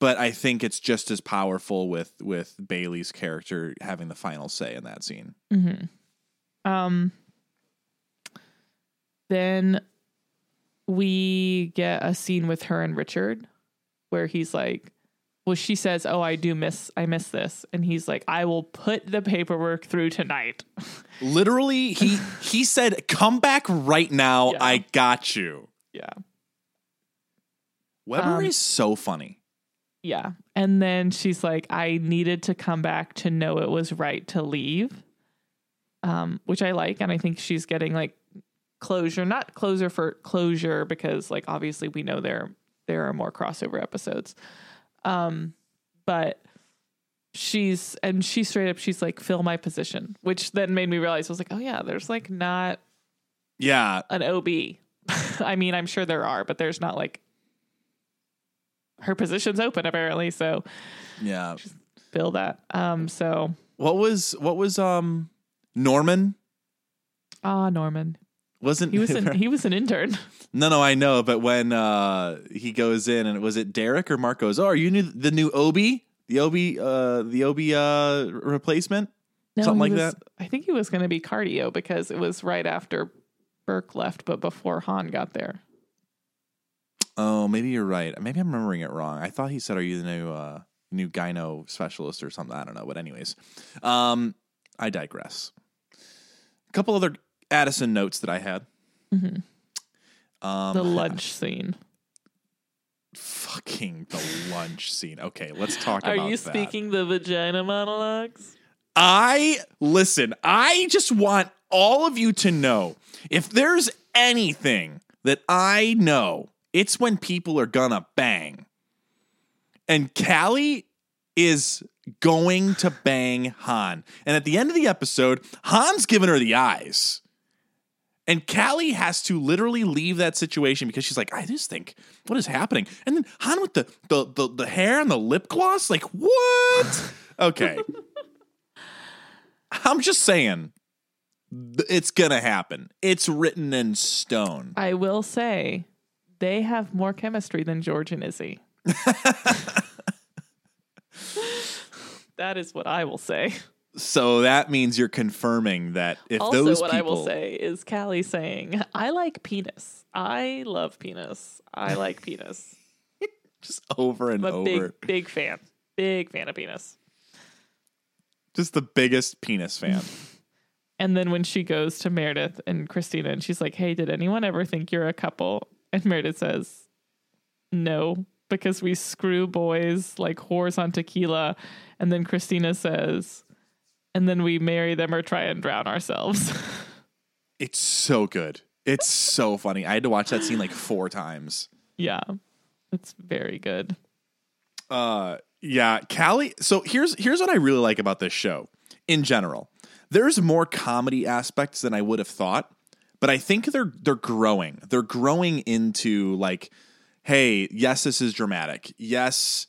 But I think it's just as powerful with, with Bailey's character having the final say in that scene. Mm-hmm. Um, then we get a scene with her and Richard where he's like, well, she says, oh, I do miss, I miss this. And he's like, I will put the paperwork through tonight. Literally, he, he said, come back right now. Yeah. I got you. Yeah. Weber um, is so funny. Yeah. And then she's like, I needed to come back to know it was right to leave, um, which I like. And I think she's getting like closure, not closure for closure, because like, obviously we know there, there are more crossover episodes. Um, but she's, and she straight up, she's like, fill my position, which then made me realize, I was like, oh yeah, there's like not yeah an O B. I mean, I'm sure there are, but there's not like, her position's open apparently. So yeah, just fill that. Um, so what was, what was, um, Norman? Ah, uh, Norman wasn't, he was, an, he was an intern. No, no, I know. But when, uh, he goes in and was it Derek or Mark goes, oh, are you new, the new O B? the O B, uh, the O B uh, replacement, no, something like was, that. I think he was going to be cardio because it was right after Burke left, but before Han got there. Oh, maybe you're right. Maybe I'm remembering it wrong. I thought he said, "Are you the new uh, new gyno specialist or something?" I don't know, but anyways, um, I digress. A couple other Addison notes that I had. Mm-hmm. Um, the lunch scene. Fucking the lunch scene. Okay, let's talk about that. Are you speaking the vagina monologues? I, listen, I just want all of you to know, if there's anything that I know, it's when people are gonna bang. And Callie is going to bang Han. And at the end of the episode, Han's giving her the eyes. And Callie has to literally leave that situation because she's like, I just think, what is happening? And then Han with the the the, the hair and the lip gloss, like, what? Okay. I'm just saying, it's going to happen. It's written in stone. I will say, they have more chemistry than George and Izzy. That is what I will say. So that means you're confirming that if also, those people... Also, what I will say is Callie saying, I like penis. I love penis. I like penis. Just over and I'm a over. Big, big fan. Big fan of penis. Just the biggest penis fan. And then when she goes to Meredith and Christina and she's like, hey, did anyone ever think you're a couple? And Meredith says, no, because we screw boys like whores on tequila. And then Christina says... And then we marry them or try and drown ourselves. It's so good. It's so funny. I had to watch that scene like four times. Yeah, it's very good. Uh, yeah, Callie. So here's here's what I really like about this show in general. There's more comedy aspects than I would have thought, but I think they're they're growing. They're growing into like, hey, yes, this is dramatic. Yes,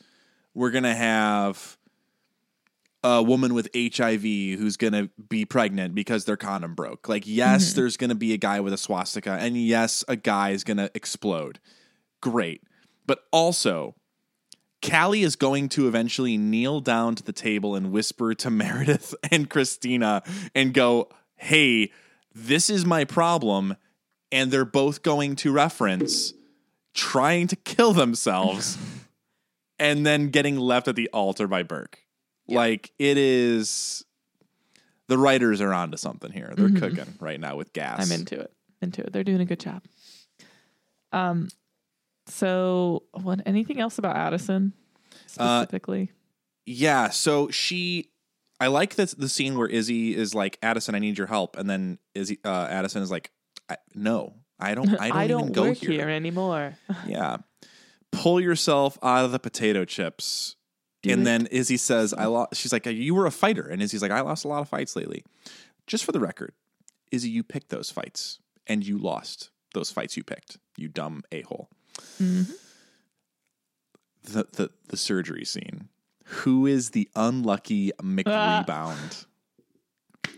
we're gonna have a woman with H I V who's going to be pregnant because their condom broke. Like, yes, mm-hmm. There's going to be a guy with a swastika, and yes, a guy is going to explode. Great. But also, Callie is going to eventually kneel down to the table and whisper to Meredith and Christina and go, hey, this is my problem. And they're both going to reference trying to kill themselves and then getting left at the altar by Burke. Like, it is, the writers are onto something here. They're mm-hmm. cooking right now with gas. I'm into it. Into it. They're doing a good job. Um, so what, anything else about Addison specifically? Uh, yeah. So she, I like this, the scene where Izzy is like, Addison, I need your help. And then Izzy, uh, Addison is like, I, no, I don't, I don't, I don't even go work here. here anymore. Yeah. Pull yourself out of the potato chips. Do and it. Then Izzy says, "I lost." She's like, you were a fighter. And Izzy's like, I lost a lot of fights lately. Just for the record, Izzy, you picked those fights and you lost those fights you picked. You dumb a-hole. Mm-hmm. The, the the surgery scene. Who is the unlucky McRebound? Uh.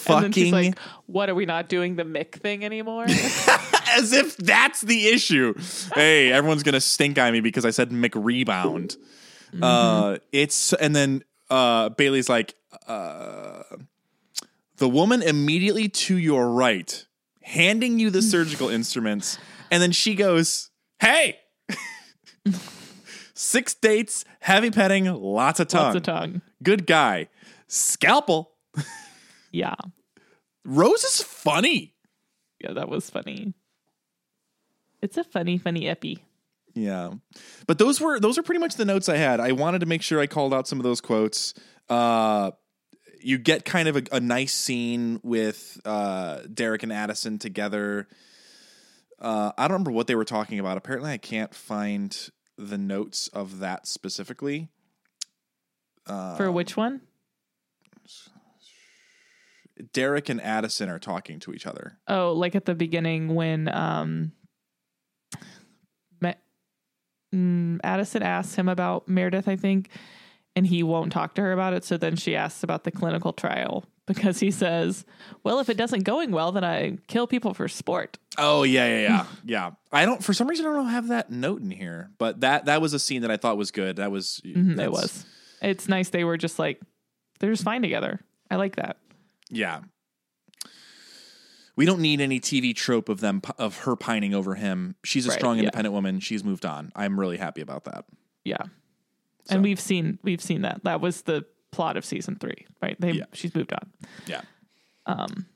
Fucking. And then she's like, what, are we not doing the Mick thing anymore? As if that's the issue. Hey, everyone's going to stink on me because I said McRebound. Mm-hmm. Uh, it's, and then, uh, Bailey's like, uh, the woman immediately to your right, handing you the surgical instruments. And then she goes, hey, six dates, heavy petting, lots of tongue, lots of tongue. Good guy. Scalpel. Yeah. Rose is funny. Yeah, that was funny. It's a funny, funny epi. Yeah, but those were those are pretty much the notes I had. I wanted to make sure I called out some of those quotes. Uh, you get kind of a, a nice scene with uh, Derek and Addison together. Uh, I don't remember what they were talking about. Apparently, I can't find the notes of that specifically. Uh, For which one? Derek and Addison are talking to each other. Oh, like at the beginning when... Um... Addison asks him about Meredith, I think, and he won't talk to her about it. So then she asks about the clinical trial because he says, well, if it doesn't going well, then I kill people for sport. Oh, yeah, yeah, yeah. yeah. I don't, for some reason, I don't have that note in here, but that, that was a scene that I thought was good. That was, mm-hmm, it was, it's nice they were just like, they're just fine together. I like that. Yeah. We don't need any T V trope of them, of her pining over him. She's a right, strong, independent yeah. woman. She's moved on. I'm really happy about that. Yeah. So. And we've seen, we've seen that. That was the plot of season three, right? They, yeah. She's moved on. Yeah. Um.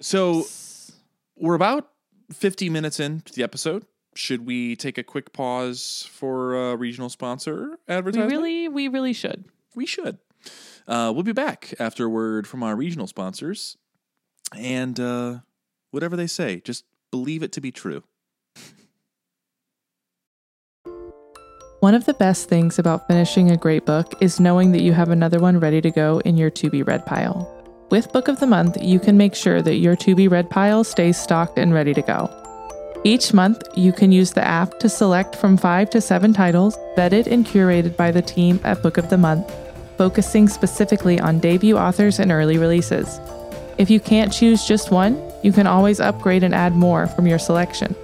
So we're about fifty minutes into the episode. Should we take a quick pause for a regional sponsor advertisement? We really, we really should. We should. Uh, we'll be back after a word from our regional sponsors. And uh, whatever they say, just believe it to be true. One of the best things about finishing a great book is knowing that you have another one ready to go in your to be read pile. With Book of the Month, you can make sure that your to be read pile stays stocked and ready to go. Each month, you can use the app to select from five to seven titles vetted and curated by the team at Book of the Month, focusing specifically on debut authors and early releases. If you can't choose just one, you can always upgrade and add more from your selection.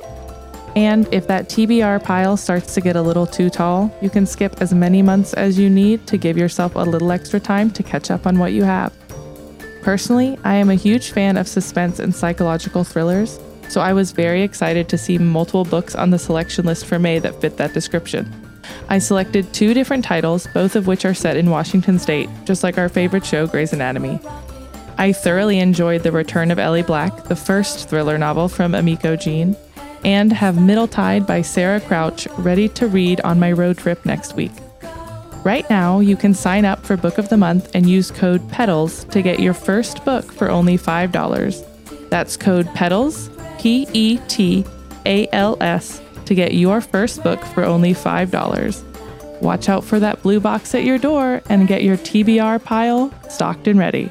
And if that T B R pile starts to get a little too tall, you can skip as many months as you need to give yourself a little extra time to catch up on what you have. Personally, I am a huge fan of suspense and psychological thrillers, so I was very excited to see multiple books on the selection list for May that fit that description. I selected two different titles, both of which are set in Washington State, just like our favorite show, Grey's Anatomy. I thoroughly enjoyed The Return of Ellie Black, the first thriller novel from Emiko Jean, and have Middle Tide by Sarah Crouch ready to read on my road trip next week. Right now, you can sign up for Book of the Month and use code PETALS to get your first book for only five dollars. That's code PETALS, P E T A L S, to get your first book for only five dollars. Watch out for that blue box at your door and get your T B R pile stocked and ready.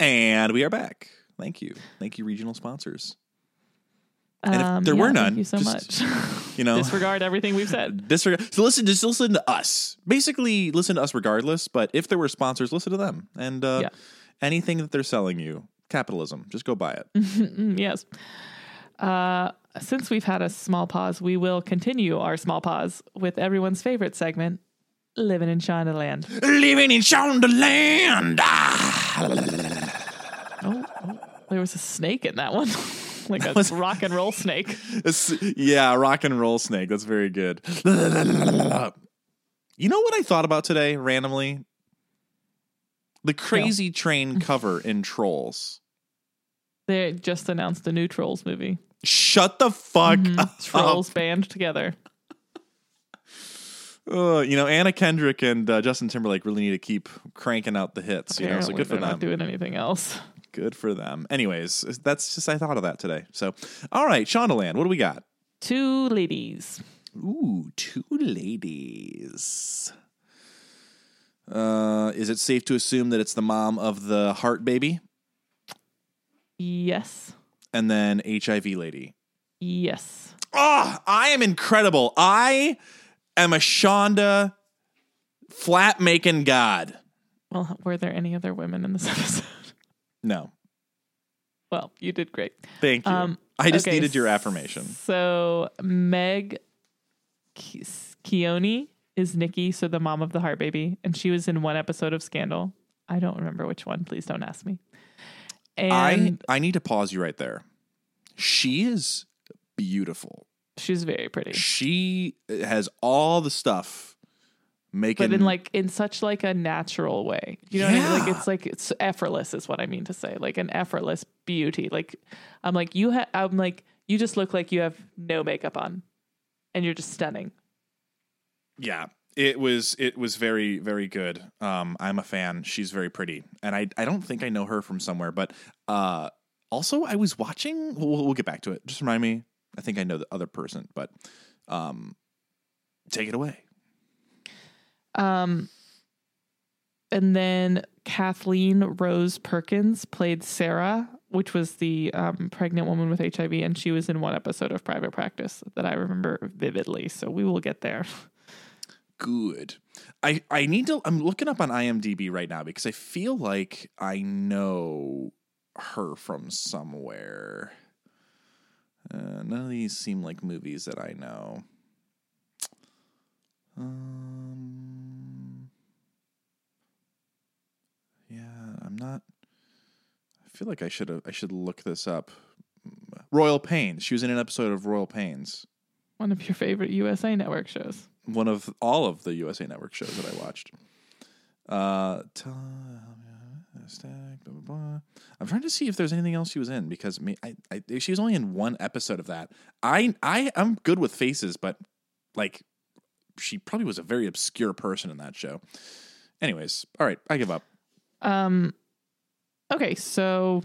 And we are back. Thank you. Thank you, regional sponsors. And if um, there yeah, were none, thank you so just, much. You know, disregard everything we've said. Disregard. So listen, just listen to us. Basically, listen to us regardless. But if there were sponsors, listen to them. And uh, yeah. anything that they're selling you, capitalism, just go buy it. Yes. Uh, since we've had a small pause, we will continue our small pause with everyone's favorite segment, Living in Shondaland. Living in Shondaland. Ah. Oh, oh, there was a snake in that one. Like a rock and roll snake. Yeah, rock and roll snake. That's very good. You know what I thought about today randomly? The Crazy no. Train cover in Trolls. They just announced a new Trolls movie. Shut the fuck mm-hmm. up. Trolls band together. Uh, you know, Anna Kendrick and uh, Justin Timberlake really need to keep cranking out the hits. You Apparently know, so good for them. They're not doing anything else. Good for them. Anyways, that's just, I thought of that today. So, all right, Shondaland, what do we got? Two ladies. Ooh, two ladies. Uh, is it safe to assume that it's the mom of the heart baby? Yes. And then H I V lady? Yes. Oh, I am incredible. I am a Shonda flat-making god. Well, were there any other women in this episode? No. Well, you did great. Thank you. Um, I just okay, needed your affirmation. So Meg Keone is Nikki, so the mom of the heart baby, and she was in one episode of Scandal. I don't remember which one. Please don't ask me. And I I need to pause you right there. She is beautiful. She's very pretty. She has all the stuff. Making, but in like in such like a natural way, you know, yeah. what I mean? Like it's like it's effortless is what I mean to say, like an effortless beauty. Like I'm like you have, I'm like you just look like you have no makeup on, and you're just stunning. Yeah, it was it was very very good. Um, I'm a fan. She's very pretty, and I I don't think I know her from somewhere, but uh, also I was watching. We'll, we'll get back to it. Just remind me. I think I know the other person, but um, take it away. Um, and then Kathleen Rose Perkins played Sarah, which was the um, pregnant woman with H I V, and she was in one episode of Private Practice that I remember vividly. So we will get there. Good. I, I need to, I'm looking up on IMDb right now because I feel like I know her from somewhere. Uh, none of these seem like movies that I know. Um, yeah, I'm not, I feel like I should have, I should look this up. Royal Pains. She was in an episode of Royal Pains. One of your favorite U S A Network shows. One of all of the U S A Network shows that I watched. Uh, I'm trying to see if there's anything else she was in because me, I, I, she was only in one episode of that. I, I, I'm good with faces, but like she probably was a very obscure person in that show. Anyways, all right, I give up. Um, okay, so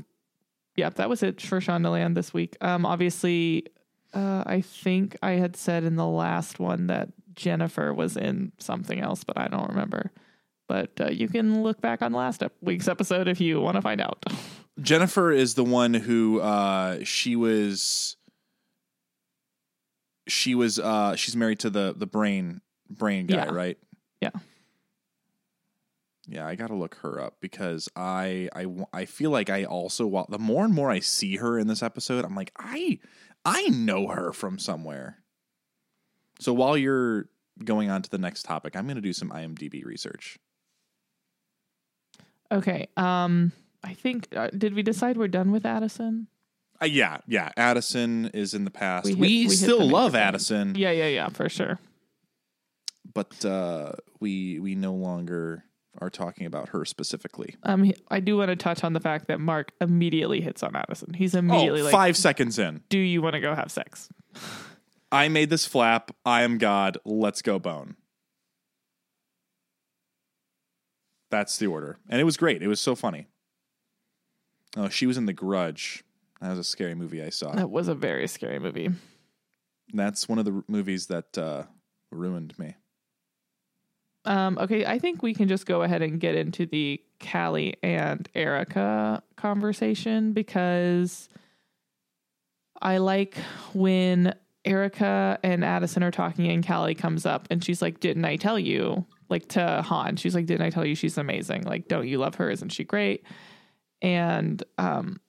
yeah, that was it for Shondaland this week. Um, obviously, uh, I think I had said in the last one that Jennifer was in something else, but I don't remember. But uh, you can look back on last ep- week's episode if you want to find out. Jennifer is the one who uh, she was. She was. Uh, she's married to the the brain brain guy, yeah. Right? Yeah. Yeah, I gotta look her up because I I I feel like I also the more and more I see her in this episode, I'm like I I know her from somewhere. So while you're going on to the next topic, I'm going to do some IMDb research. Okay. Um, I think, uh, did we decide we're done with Addison? Uh, yeah. Yeah. Addison is in the past. We, hit, we, we still love Addison. Yeah. Yeah. Yeah. For sure. But uh, we we no longer are talking about her specifically. Um, I do want to touch on the fact that Mark immediately hits on Addison. He's immediately oh, like. Five seconds in. Do you want to go have sex? I made this flap. I am God. Let's go bone. That's the order. And it was great. It was so funny. Oh, she was in The Grudge. That was a scary movie I saw. That was a very scary movie. That's one of the r- movies that uh, ruined me. Um, okay, I think we can just go ahead and get into the Callie and Erica conversation because I like when Erica and Addison are talking and Callie comes up and she's like, didn't I tell you, like to Han, she's like, didn't I tell you she's amazing? Like, don't you love her? Isn't she great? And, um,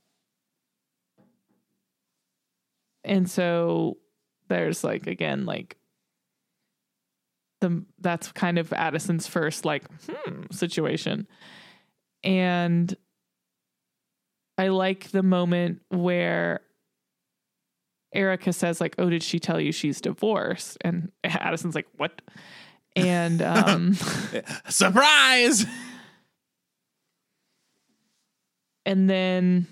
and so there's like, again, like the, that's kind of Addison's first like hmm, situation. And I like the moment where Erica says like, oh, did she tell you she's divorced? And Addison's like, what? And um, surprise. And then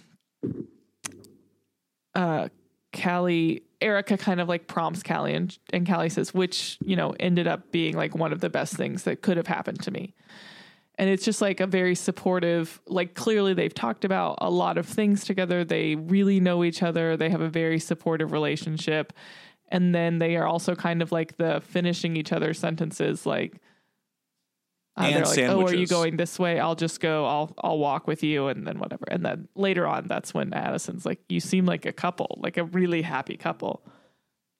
uh, Callie, Erica kind of like prompts Callie and, and Callie says, which, you know, ended up being like one of the best things that could have happened to me. And it's just like a very supportive, like clearly they've talked about a lot of things together. They really know each other. They have a very supportive relationship. And then they are also kind of like the finishing each other's sentences. Like, uh, they're like, oh, are you going this way? I'll just go. I'll, I'll walk with you. And then whatever. And then later on, that's when Addison's like, you seem like a couple, like a really happy couple,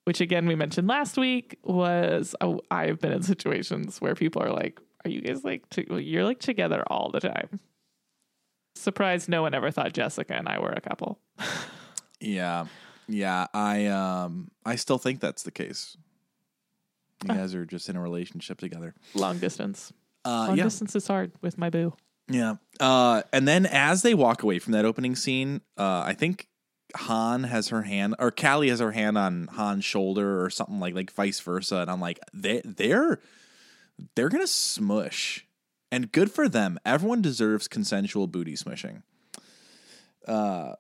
which again, we mentioned last week was, oh, I've been in situations where people are like, are you guys like to, you're like together all the time? Surprised no one ever thought Jessica and I were a couple. Yeah, yeah. I um, I still think that's the case. You guys are just in a relationship together, long distance. Uh, long yeah. distance is hard with my boo. Yeah. Uh, and then as they walk away from that opening scene, uh, I think Han has her hand, or Callie has her hand on Han's shoulder, or something like like vice versa. And I'm like, they they're. They're going to smush, and good for them. Everyone deserves consensual booty smushing. Uh,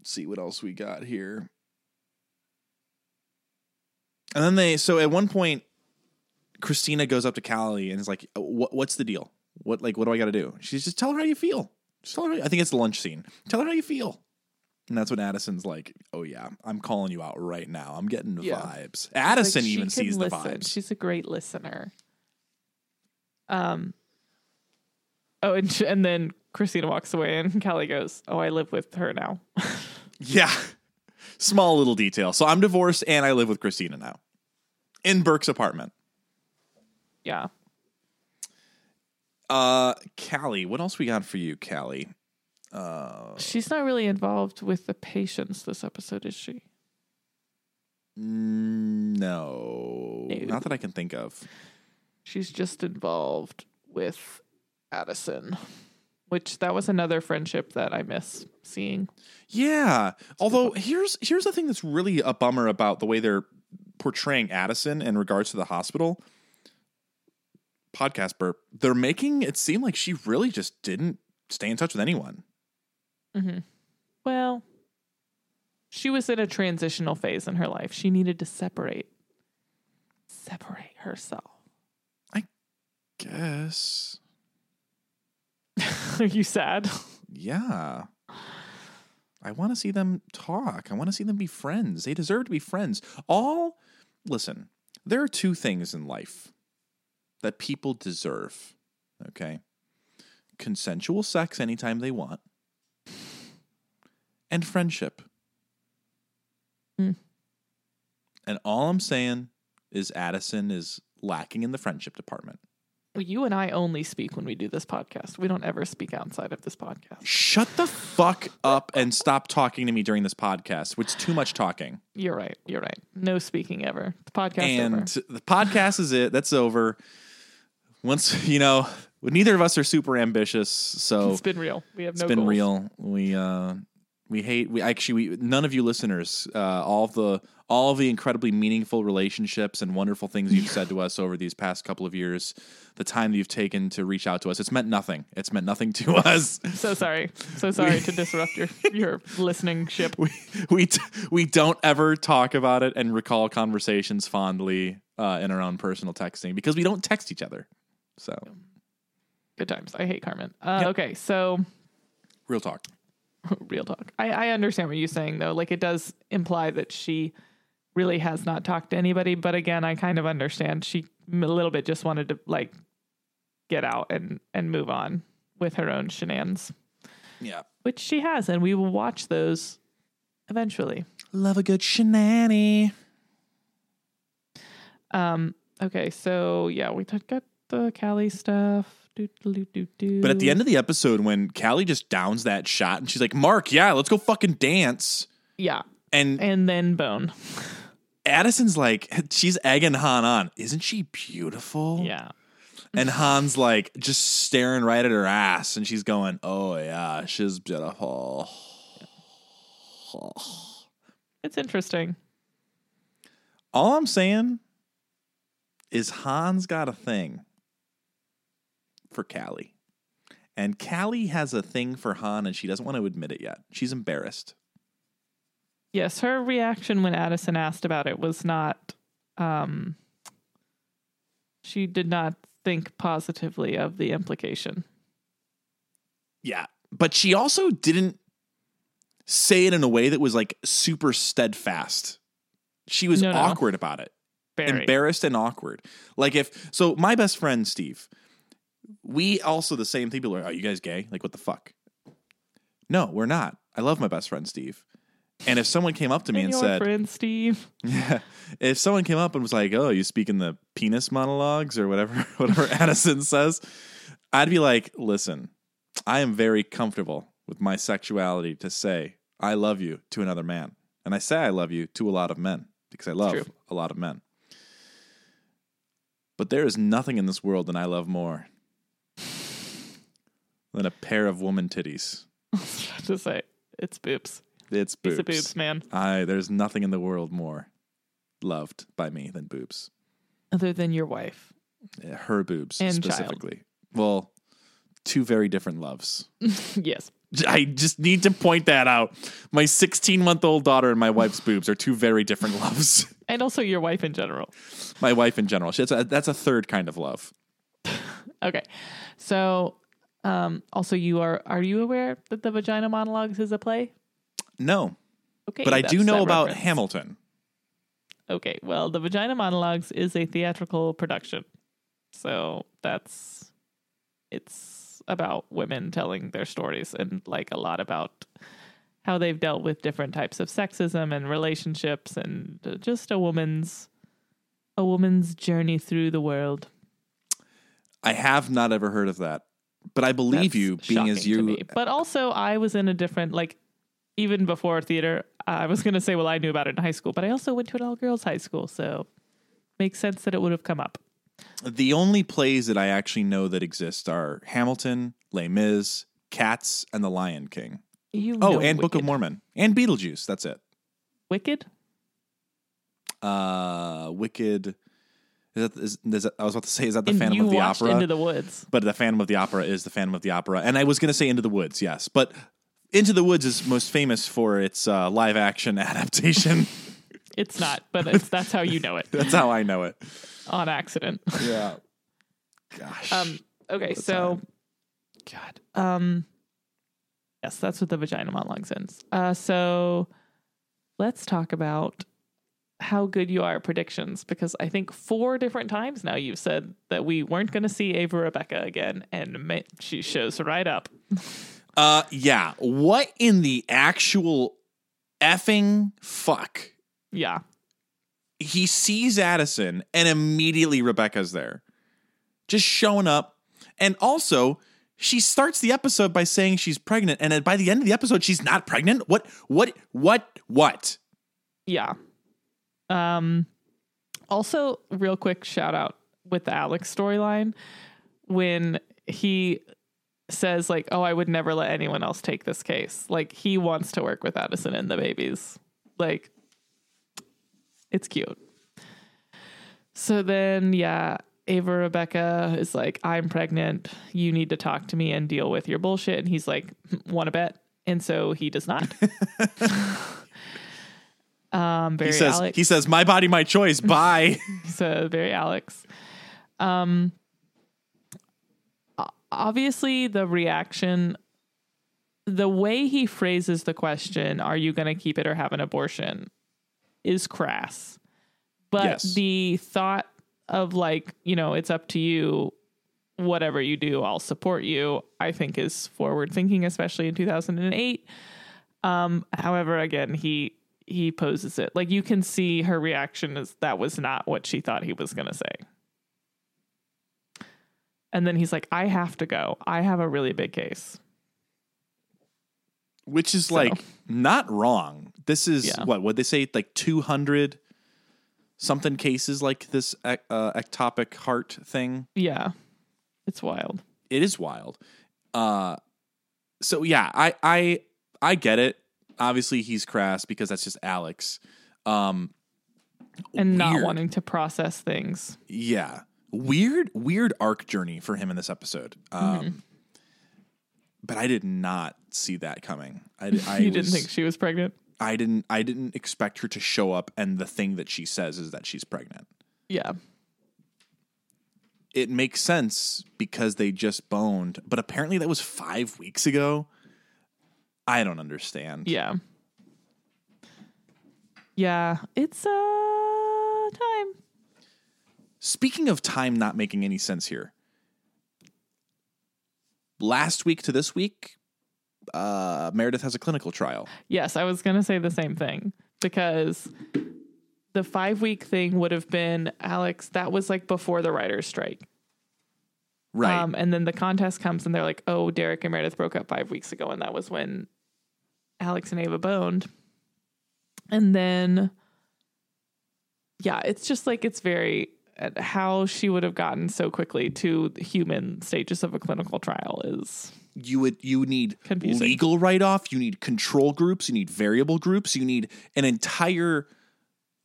let's see what else we got here. And then they, so at one point, Christina goes up to Callie and is like, what, what's the deal? What, like, what do I got to do? She's just tell her how you feel. Just tell her. I think it's the lunch scene. Tell her how you feel. And that's when Addison's like, oh, yeah, I'm calling you out right now. I'm getting the yeah. vibes. Addison like even sees listen. the vibes. She's a great listener. Um. Oh, and, she, and then Christina walks away and Callie goes, oh, I live with her now. Yeah. Small little detail. So I'm divorced and I live with Christina now. In Burke's apartment. Yeah. Uh, Callie, what else we got for you, Callie? Uh, She's not really involved with the patients this episode, is she? No, no. Not that I can think of. She's just involved with Addison, which that was another friendship that I miss seeing. Yeah. Although here's here's the thing that's really a bummer about the way they're portraying Addison in regards to the hospital. Podcast burp. They're making it seem like she really just didn't stay in touch with anyone. Mm-hmm. Well, she was in a transitional phase in her life. She needed to separate, separate herself. I guess. Are you sad? Yeah. I want to see them talk. I want to see them be friends. They deserve to be friends. All, listen, there are two things in life that people deserve, okay? Consensual sex anytime they want. And friendship. Mm. And all I'm saying is Addison is lacking in the friendship department. Well, you and I only speak when we do this podcast. We don't ever speak outside of this podcast. Shut the fuck up and stop talking to me during this podcast. It's too much talking. You're right. You're right. No speaking ever. The podcast and over. The podcast is it. That's over. Once, you know, neither of us are super ambitious. So it's been real. We have no It's been goals. real. We, uh, we hate, we actually, we, none of you listeners, uh, all of the, all of the incredibly meaningful relationships and wonderful things you've said to us over these past couple of years, the time that you've taken to reach out to us, it's meant nothing. It's meant nothing to us. So sorry. So sorry we, to disrupt your, your listening ship. We, we, t- we don't ever talk about it and recall conversations fondly, uh, in our own personal texting because we don't text each other. So good times. I hate Carmen. Uh, yep. Okay. So real talk. Real talk. I, I understand what you're saying, though. Like, it does imply that she really has not talked to anybody. But again, I kind of understand. She a little bit just wanted to, like, get out and, and move on with her own shenanigans. Yeah. Which she has, and we will watch those eventually. Love a good shenanigans. Um. Okay, so, yeah, we got the Callie stuff. Do, do, do, do. But at the end of the episode, when Callie just downs that shot and she's like, Mark, yeah, let's go fucking dance. Yeah. And and then bone. Addison's like, she's egging Han on. Isn't she beautiful? Yeah. And Han's like just staring right at her ass. And she's going, oh, yeah, she's beautiful. It's interesting. All I'm saying is Han's got a thing for Callie, and Callie has a thing for Han, and she doesn't want to admit it yet. She's embarrassed. Yes, her reaction when Addison asked about it was not um she did not think positively of the implication. Yeah, but she also didn't say it in a way that was like super steadfast. She was no, awkward no. about it. Very. Embarrassed and awkward. Like, if so my best friend Steve, we also the same thing. People are, are you guys gay? Like, what the fuck? No, we're not. I love my best friend, Steve. And if someone came up to me and, and your said, friend, Steve. Yeah, if someone came up and was like, oh, you speak in the penis monologues or whatever, whatever Addison says, I'd be like, listen, I am very comfortable with my sexuality to say I love you to another man. And I say I love you to a lot of men because I love a lot of men. But there is nothing in this world that I love more than a pair of woman titties. I was about to say, it's boobs. It's boobs. It's a boobs, man. I, there's nothing in the world more loved by me than boobs. Other than your wife. Her boobs, and specifically. Child. Well, two very different loves. Yes. I just need to point that out. My sixteen-month-old daughter and my wife's boobs are two very different loves. And also your wife in general. My wife in general. That's a, that's a third kind of love. Okay. So... Um, also, you are, are you aware that the Vagina Monologues is a play? No. Okay. But I do know about reference. Hamilton. Okay. Well, the Vagina Monologues is a theatrical production. So that's, it's about women telling their stories and like a lot about how they've dealt with different types of sexism and relationships and just a woman's, a woman's journey through the world. I have not ever heard of that, but I believe that's you being as you, me. But also I was in a different, like even before theater, I was going to say, well, I knew about it in high school, but I also went to an all girls high school. So makes sense that it would have come up. The only plays that I actually know that exist are Hamilton, Les Mis, Cats, and The Lion King. You know oh, and Wicked. Book of Mormon. And Beetlejuice. That's it. Wicked? Uh, Wicked. Is that, is, is that, I was about to say, is that the and Phantom of the Opera? Into the Woods. But the Phantom of the Opera is the Phantom of the Opera. And I was going to say Into the Woods, yes. But Into the Woods is most famous for its uh, live action adaptation. It's not, but it's, that's how you know it. That's how I know it. On accident. Yeah. Gosh. Um, okay, so. Time. God. Um. Yes, that's what the Vagina Monologues is. Uh, so let's talk about how good you are at predictions, because I think four different times now you've said that we weren't going to see Ava Rebecca again, and ma- she shows right up. uh, yeah. What in the actual effing fuck? Yeah. He sees Addison and immediately Rebecca's there. Just showing up. And also, she starts the episode by saying she's pregnant. And then by the end of the episode, she's not pregnant. What, what, what, what? Yeah. Um, also, real quick shout out with the Alex storyline. When he says like, oh, I would never let anyone else take this case. Like he wants to work with Addison and the babies. Like, it's cute. So then, yeah, Ava Rebecca is like, I'm pregnant. You need to talk to me and deal with your bullshit. And he's like, want to bet? And so he does not. um, Barry he says, Alex. He says, my body, my choice. Bye. So Barry Alex. Um, obviously, the reaction, the way he phrases the question, are you going to keep it or have an abortion? Is crass, but yes. The thought of like, you know, it's up to you, whatever you do, I'll support you, I think is forward thinking, especially in two thousand eight. Um, however, again, he, he poses it like you can see her reaction is that was not what she thought he was going to say. And then he's like, I have to go. I have a really big case. Which is so. Like not wrong. This is yeah. what would they say? Like two hundred something cases like this uh, ectopic heart thing. Yeah, it's wild. It is wild. Uh, so yeah, I I I get it. Obviously, he's crass because that's just Alex, um, and weird. Not wanting to process things. Yeah, weird, weird arc journey for him in this episode. Um, mm-hmm. But I did not see that coming. I, I you didn't was, think she was pregnant? I didn't I didn't expect her to show up and the thing that she says is that she's pregnant. Yeah. It makes sense because they just boned, but apparently that was five weeks ago. I don't understand. Yeah. Yeah, it's uh time. Speaking of time not making any sense here. Last week to this week, uh, Meredith has a clinical trial. Yes, I was going to say the same thing because the five week thing would have been, Alex, that was like before the writer's strike. Right. Um, and then the contest comes and they're like, oh, Derek and Meredith broke up five weeks ago. And that was when Alex and Ava boned. And then, yeah, it's just like it's very... how she would have gotten so quickly to human stages of a clinical trial is you would you need confusing. Legal write-off. You need control groups. You need variable groups. You need an entire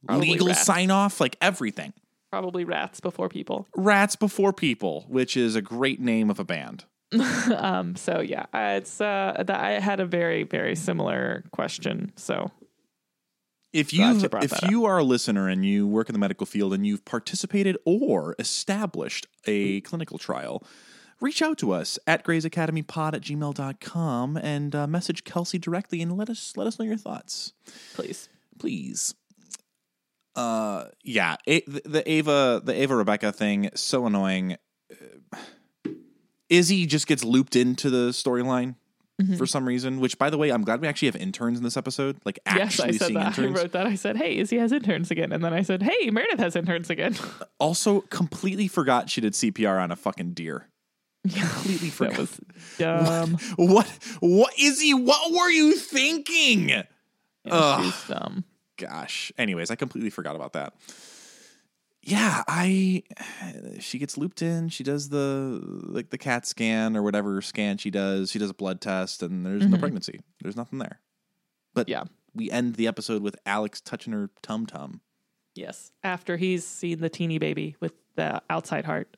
probably legal rats. Sign-off, like everything. Probably Rats Before People. Rats Before People, which is a great name of a band. um. So yeah, it's uh. I had a very very similar question. So. If you so if you up. Are a listener and you work in the medical field and you've participated or established a clinical trial, reach out to us at greys academy pod at gmail dot com and uh, message Kelsey directly and let us let us know your thoughts. Please. Please. Uh, yeah, a- the Ava the Ava Rebecca thing, so annoying. Izzy just gets looped into the storyline mm-hmm. for some reason, which, by the way, I'm glad we actually have interns in this episode. Like, actually yes, I said seeing that. interns. I wrote that. I said, hey, Izzy has interns again. And then I said, hey, Meredith has interns again. Also, completely forgot she did C P R on a fucking deer. Yeah. Completely forgot. That was dumb. What, what, what, Izzy, what were you thinking? Yeah, she's dumb. Gosh. Anyways, I completely forgot about that. Yeah, I. She gets looped in. She does the like the CAT scan or whatever scan she does. She does a blood test, and there's mm-hmm. no pregnancy. There's nothing there. But yeah, we end the episode with Alex touching her tum tum. Yes, after he's seen the teeny baby with the outside heart,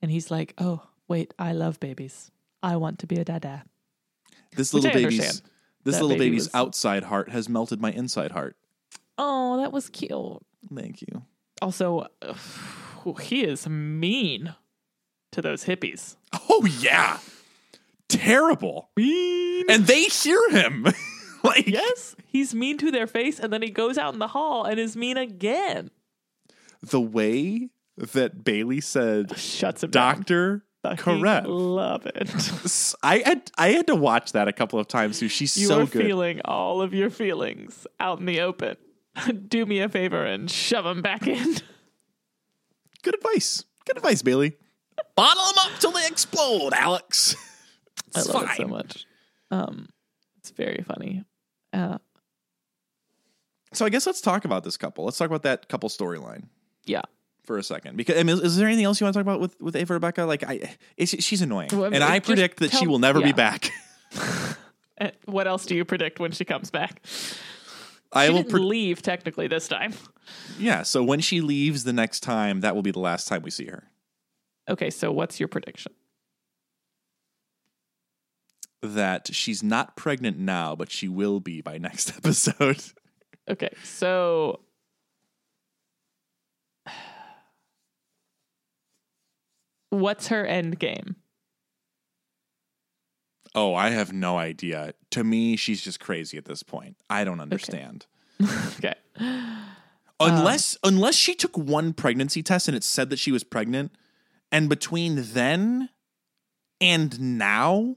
and he's like, "Oh, wait, I love babies. I want to be a dada." This little baby's this that little baby baby's was... outside heart has melted my inside heart. Oh, that was cute. Thank you. Also, ugh, he is mean to those hippies. Oh, yeah. Terrible. Mean. And they hear him. Like, yes, he's mean to their face. And then he goes out in the hall and is mean again. The way that Bailey said, shuts him Doctor, down. Correct. Love it. I had, I had to watch that a couple of times. Too. She's you so good. You are feeling all of your feelings out in the open. Do me a favor and shove them back in. Good advice. Good advice, Bailey. Bottle them up till they explode, Alex. It's I love fine. it so much. Um, it's very funny. Uh, so I guess let's talk about this couple. Let's talk about that couple storyline. Yeah. For a second, because I mean, is, is there anything else you want to talk about with with Ava Rebecca? Like, I, it's, she's annoying, well, I mean, and I predict that tell, she will never yeah. be back. What else do you predict when she comes back? I she will didn't pre- leave technically this time. Yeah, so when she leaves the next time, that will be the last time we see her. Okay, so what's your prediction? That she's not pregnant now, but she will be by next episode. Okay, so what's her end game? Oh, I have no idea. To me, she's just crazy at this point. I don't understand. Okay. okay. Unless um, unless she took one pregnancy test and it said that she was pregnant, and between then and now,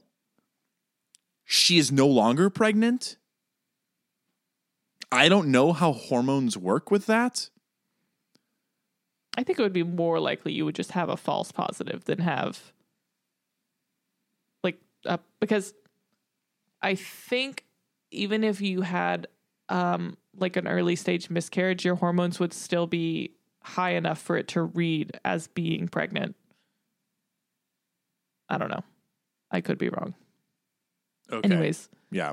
she is no longer pregnant. I don't know how hormones work with that. I think it would be more likely you would just have a false positive than have... Uh, because I think even if you had um, like an early stage miscarriage, your hormones would still be high enough for it to read as being pregnant. I don't know. I could be wrong. Okay. Anyways. Yeah.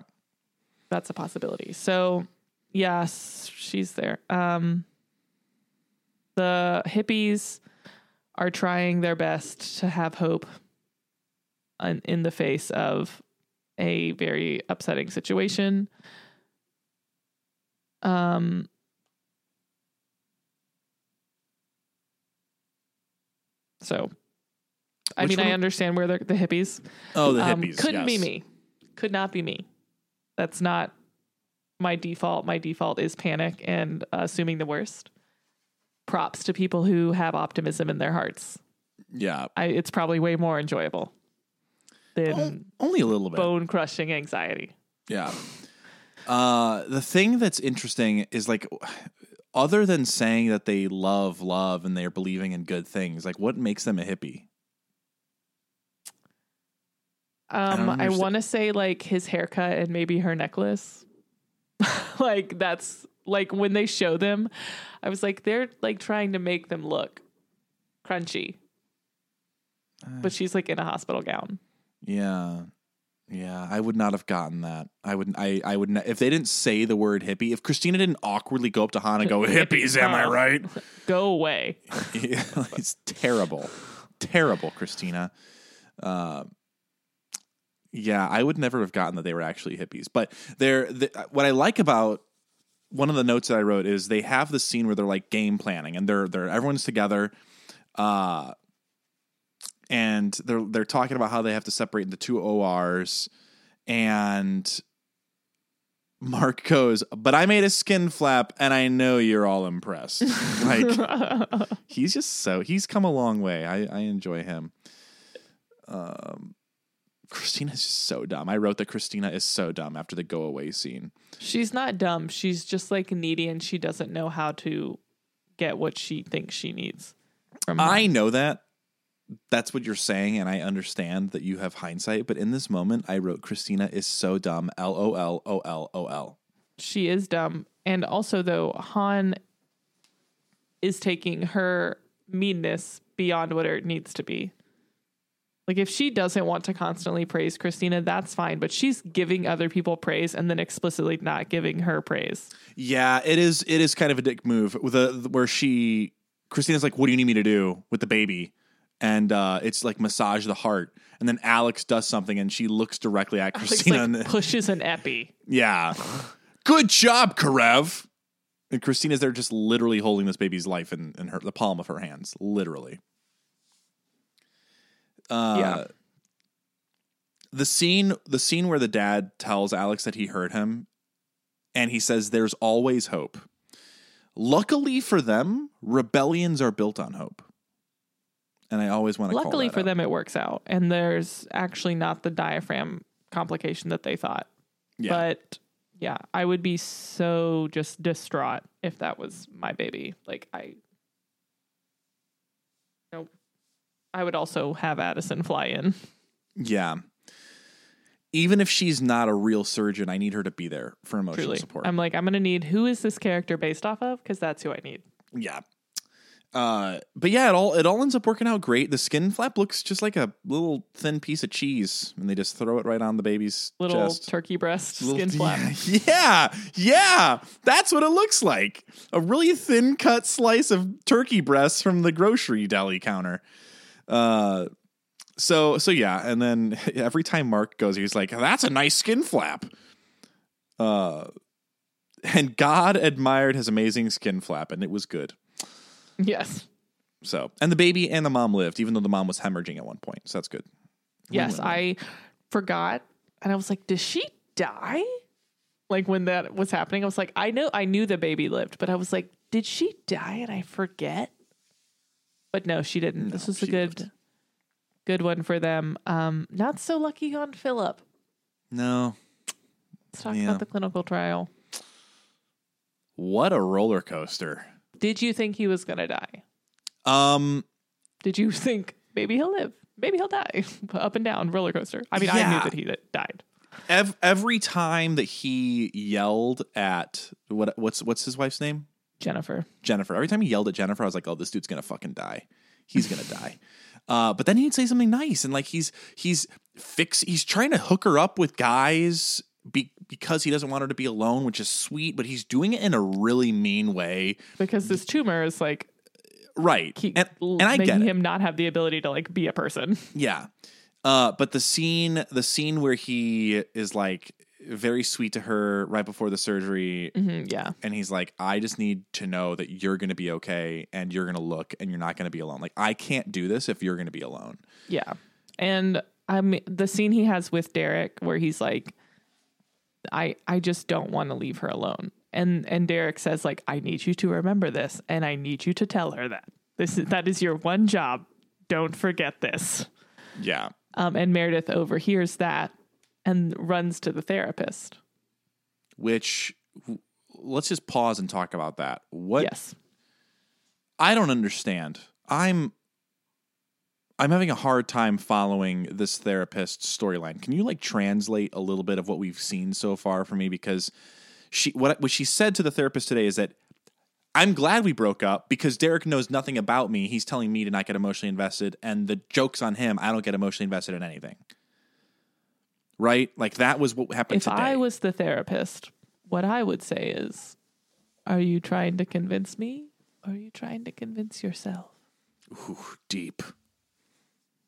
That's a possibility. So, yes, she's there. Um, the hippies are trying their best to have hope. In the face of a very upsetting situation. Um, so, Which I mean, I understand where the hippies. Oh, the um, hippies. Couldn't yes. be me. Could not be me. That's not my default. My default is panic and uh, assuming the worst. Props to people who have optimism in their hearts. Yeah. I, it's probably way more enjoyable. Than oh, only a little bit bone crushing anxiety. Yeah. Uh, the thing that's interesting is like, other than saying that they love love and they're believing in good things, like what makes them a hippie? Um, I, I want to say like his haircut and maybe her necklace. Like that's like when they show them, I was like, they're like trying to make them look crunchy, uh, but she's like in a hospital gown. Yeah. Yeah. I would not have gotten that. I would, I, I would not, if they didn't say the word hippie, if Christina didn't awkwardly go up to Han and go, hippies, am I right? Go away. Yeah, it's terrible. Terrible, Christina. Uh, yeah, I would never have gotten that they were actually hippies, but they're, they, what I like about one of the notes that I wrote is they have this scene where they're like game planning and they're, they're, everyone's together. Uh, and they're they're talking about how they have to separate the two O Rs, and Mark goes, but I made a skin flap, and I know you're all impressed. Like, he's just so, he's come a long way. I, I enjoy him. Um, Christina's just so dumb. I wrote that Christina is so dumb after the go away scene. She's not dumb. She's just like needy, and she doesn't know how to get what she thinks she needs. From I know that. That's what you're saying, and I understand that you have hindsight, but in this moment, I wrote Christina is so dumb, L O L O L O L. She is dumb. And also, though, Han is taking her meanness beyond what it needs to be. Like, if she doesn't want to constantly praise Christina, that's fine, but she's giving other people praise and then explicitly not giving her praise. Yeah, it is it is kind of a dick move, with a, where she... Christina's like, what do you need me to do with the baby? And uh, it's like massage the heart. And then Alex does something, and she looks directly at Alex Christina. Like, and pushes an epi. Yeah. Good job, Karev. And Christina's there just literally holding this baby's life in, in her the palm of her hands. Literally. Uh, yeah. The scene, the scene where the dad tells Alex that he heard him, and he says there's always hope. Luckily for them, rebellions are built on hope. And I always want to call that out. Luckily for them, it works out. And there's actually not the diaphragm complication that they thought. Yeah. But yeah, I would be so just distraught if that was my baby. Like, I... Nope. I would also have Addison fly in. Yeah. Even if she's not a real surgeon, I need her to be there for emotional Truly. support. I'm like, I'm going to need, who is this character based off of? Because that's who I need. Yeah. Uh, but yeah, it all it all ends up working out great. The skin flap looks just like a little thin piece of cheese, and they just throw it right on the baby's little chest. Turkey breast little, skin flap. Yeah, yeah, yeah, that's what it looks like. A really thin cut slice of turkey breast from the grocery deli counter. Uh, so so yeah, and then every time Mark goes, he's like, "That's a nice skin flap." Uh, and God admired his amazing skin flap, and it was good. Yes. So, and the baby and the mom lived, even though the mom was hemorrhaging at one point. So that's good. Yes, win, win, win. I forgot, and I was like, "Does she die?" Like, when that was happening, I was like, "I know, I knew the baby lived, but I was like, did she die?" And I forget. But no, she didn't. No, this was a good, lived. good one for them. Um, not so lucky on Philip. No. Let's talk yeah. about the clinical trial. What a roller coaster. Did you think he was going to die? Um, Did you think maybe he'll live? Maybe he'll die. Up and down, roller coaster. I mean, yeah. I knew that he died. Ev- every time that he yelled at, what what's what's his wife's name? Jennifer. Jennifer. Every time he yelled at Jennifer, I was like, oh, this dude's going to fucking die. He's going to die. Uh, but then he'd say something nice. And like, he's he's fix. He's trying to hook her up with guys Be- because he doesn't want her to be alone, which is sweet, but he's doing it in a really mean way. Because this tumor is like, right, and, and I get it. Making him not have the ability to like be a person. Yeah, uh, but the scene, the scene where he is like very sweet to her right before the surgery, mm-hmm, yeah, and he's like, "I just need to know that you're going to be okay, and you're going to look, and you're not going to be alone. Like, I can't do this if you're going to be alone." Yeah, and I mean, the scene he has with Derek where he's like, I, I just don't want to leave her alone. And and Derek says, like, I need you to remember this, and I need you to tell her that. This is, that is your one job. Don't forget this. Yeah. Um, and Meredith overhears that and runs to the therapist. Which, let's just pause and talk about that. What? Yes. I don't understand. I'm I'm having a hard time following this therapist storyline. Can you like translate a little bit of what we've seen so far for me? Because she, what, what she said to the therapist today is that I'm glad we broke up because Derek knows nothing about me. He's telling me to not get emotionally invested, and the joke's on him. I don't get emotionally invested in anything. Right? Like, that was what happened if today. If I was the therapist, what I would say is, are you trying to convince me? Or are you trying to convince yourself? Ooh, deep.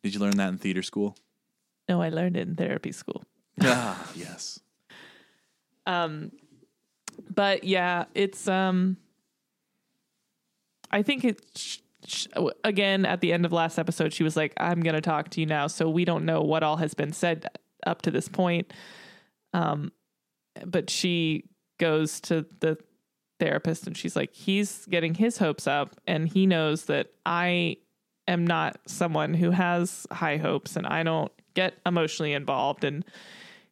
Did you learn that in theater school? No, I learned it in therapy school. Ah, yes. Um, but yeah, it's, um, I think it, she, again, at the end of last episode, she was like, I'm going to talk to you now. So we don't know what all has been said up to this point. Um, but she goes to the therapist and she's like, he's getting his hopes up and he knows that I am not someone who has high hopes and I don't get emotionally involved. And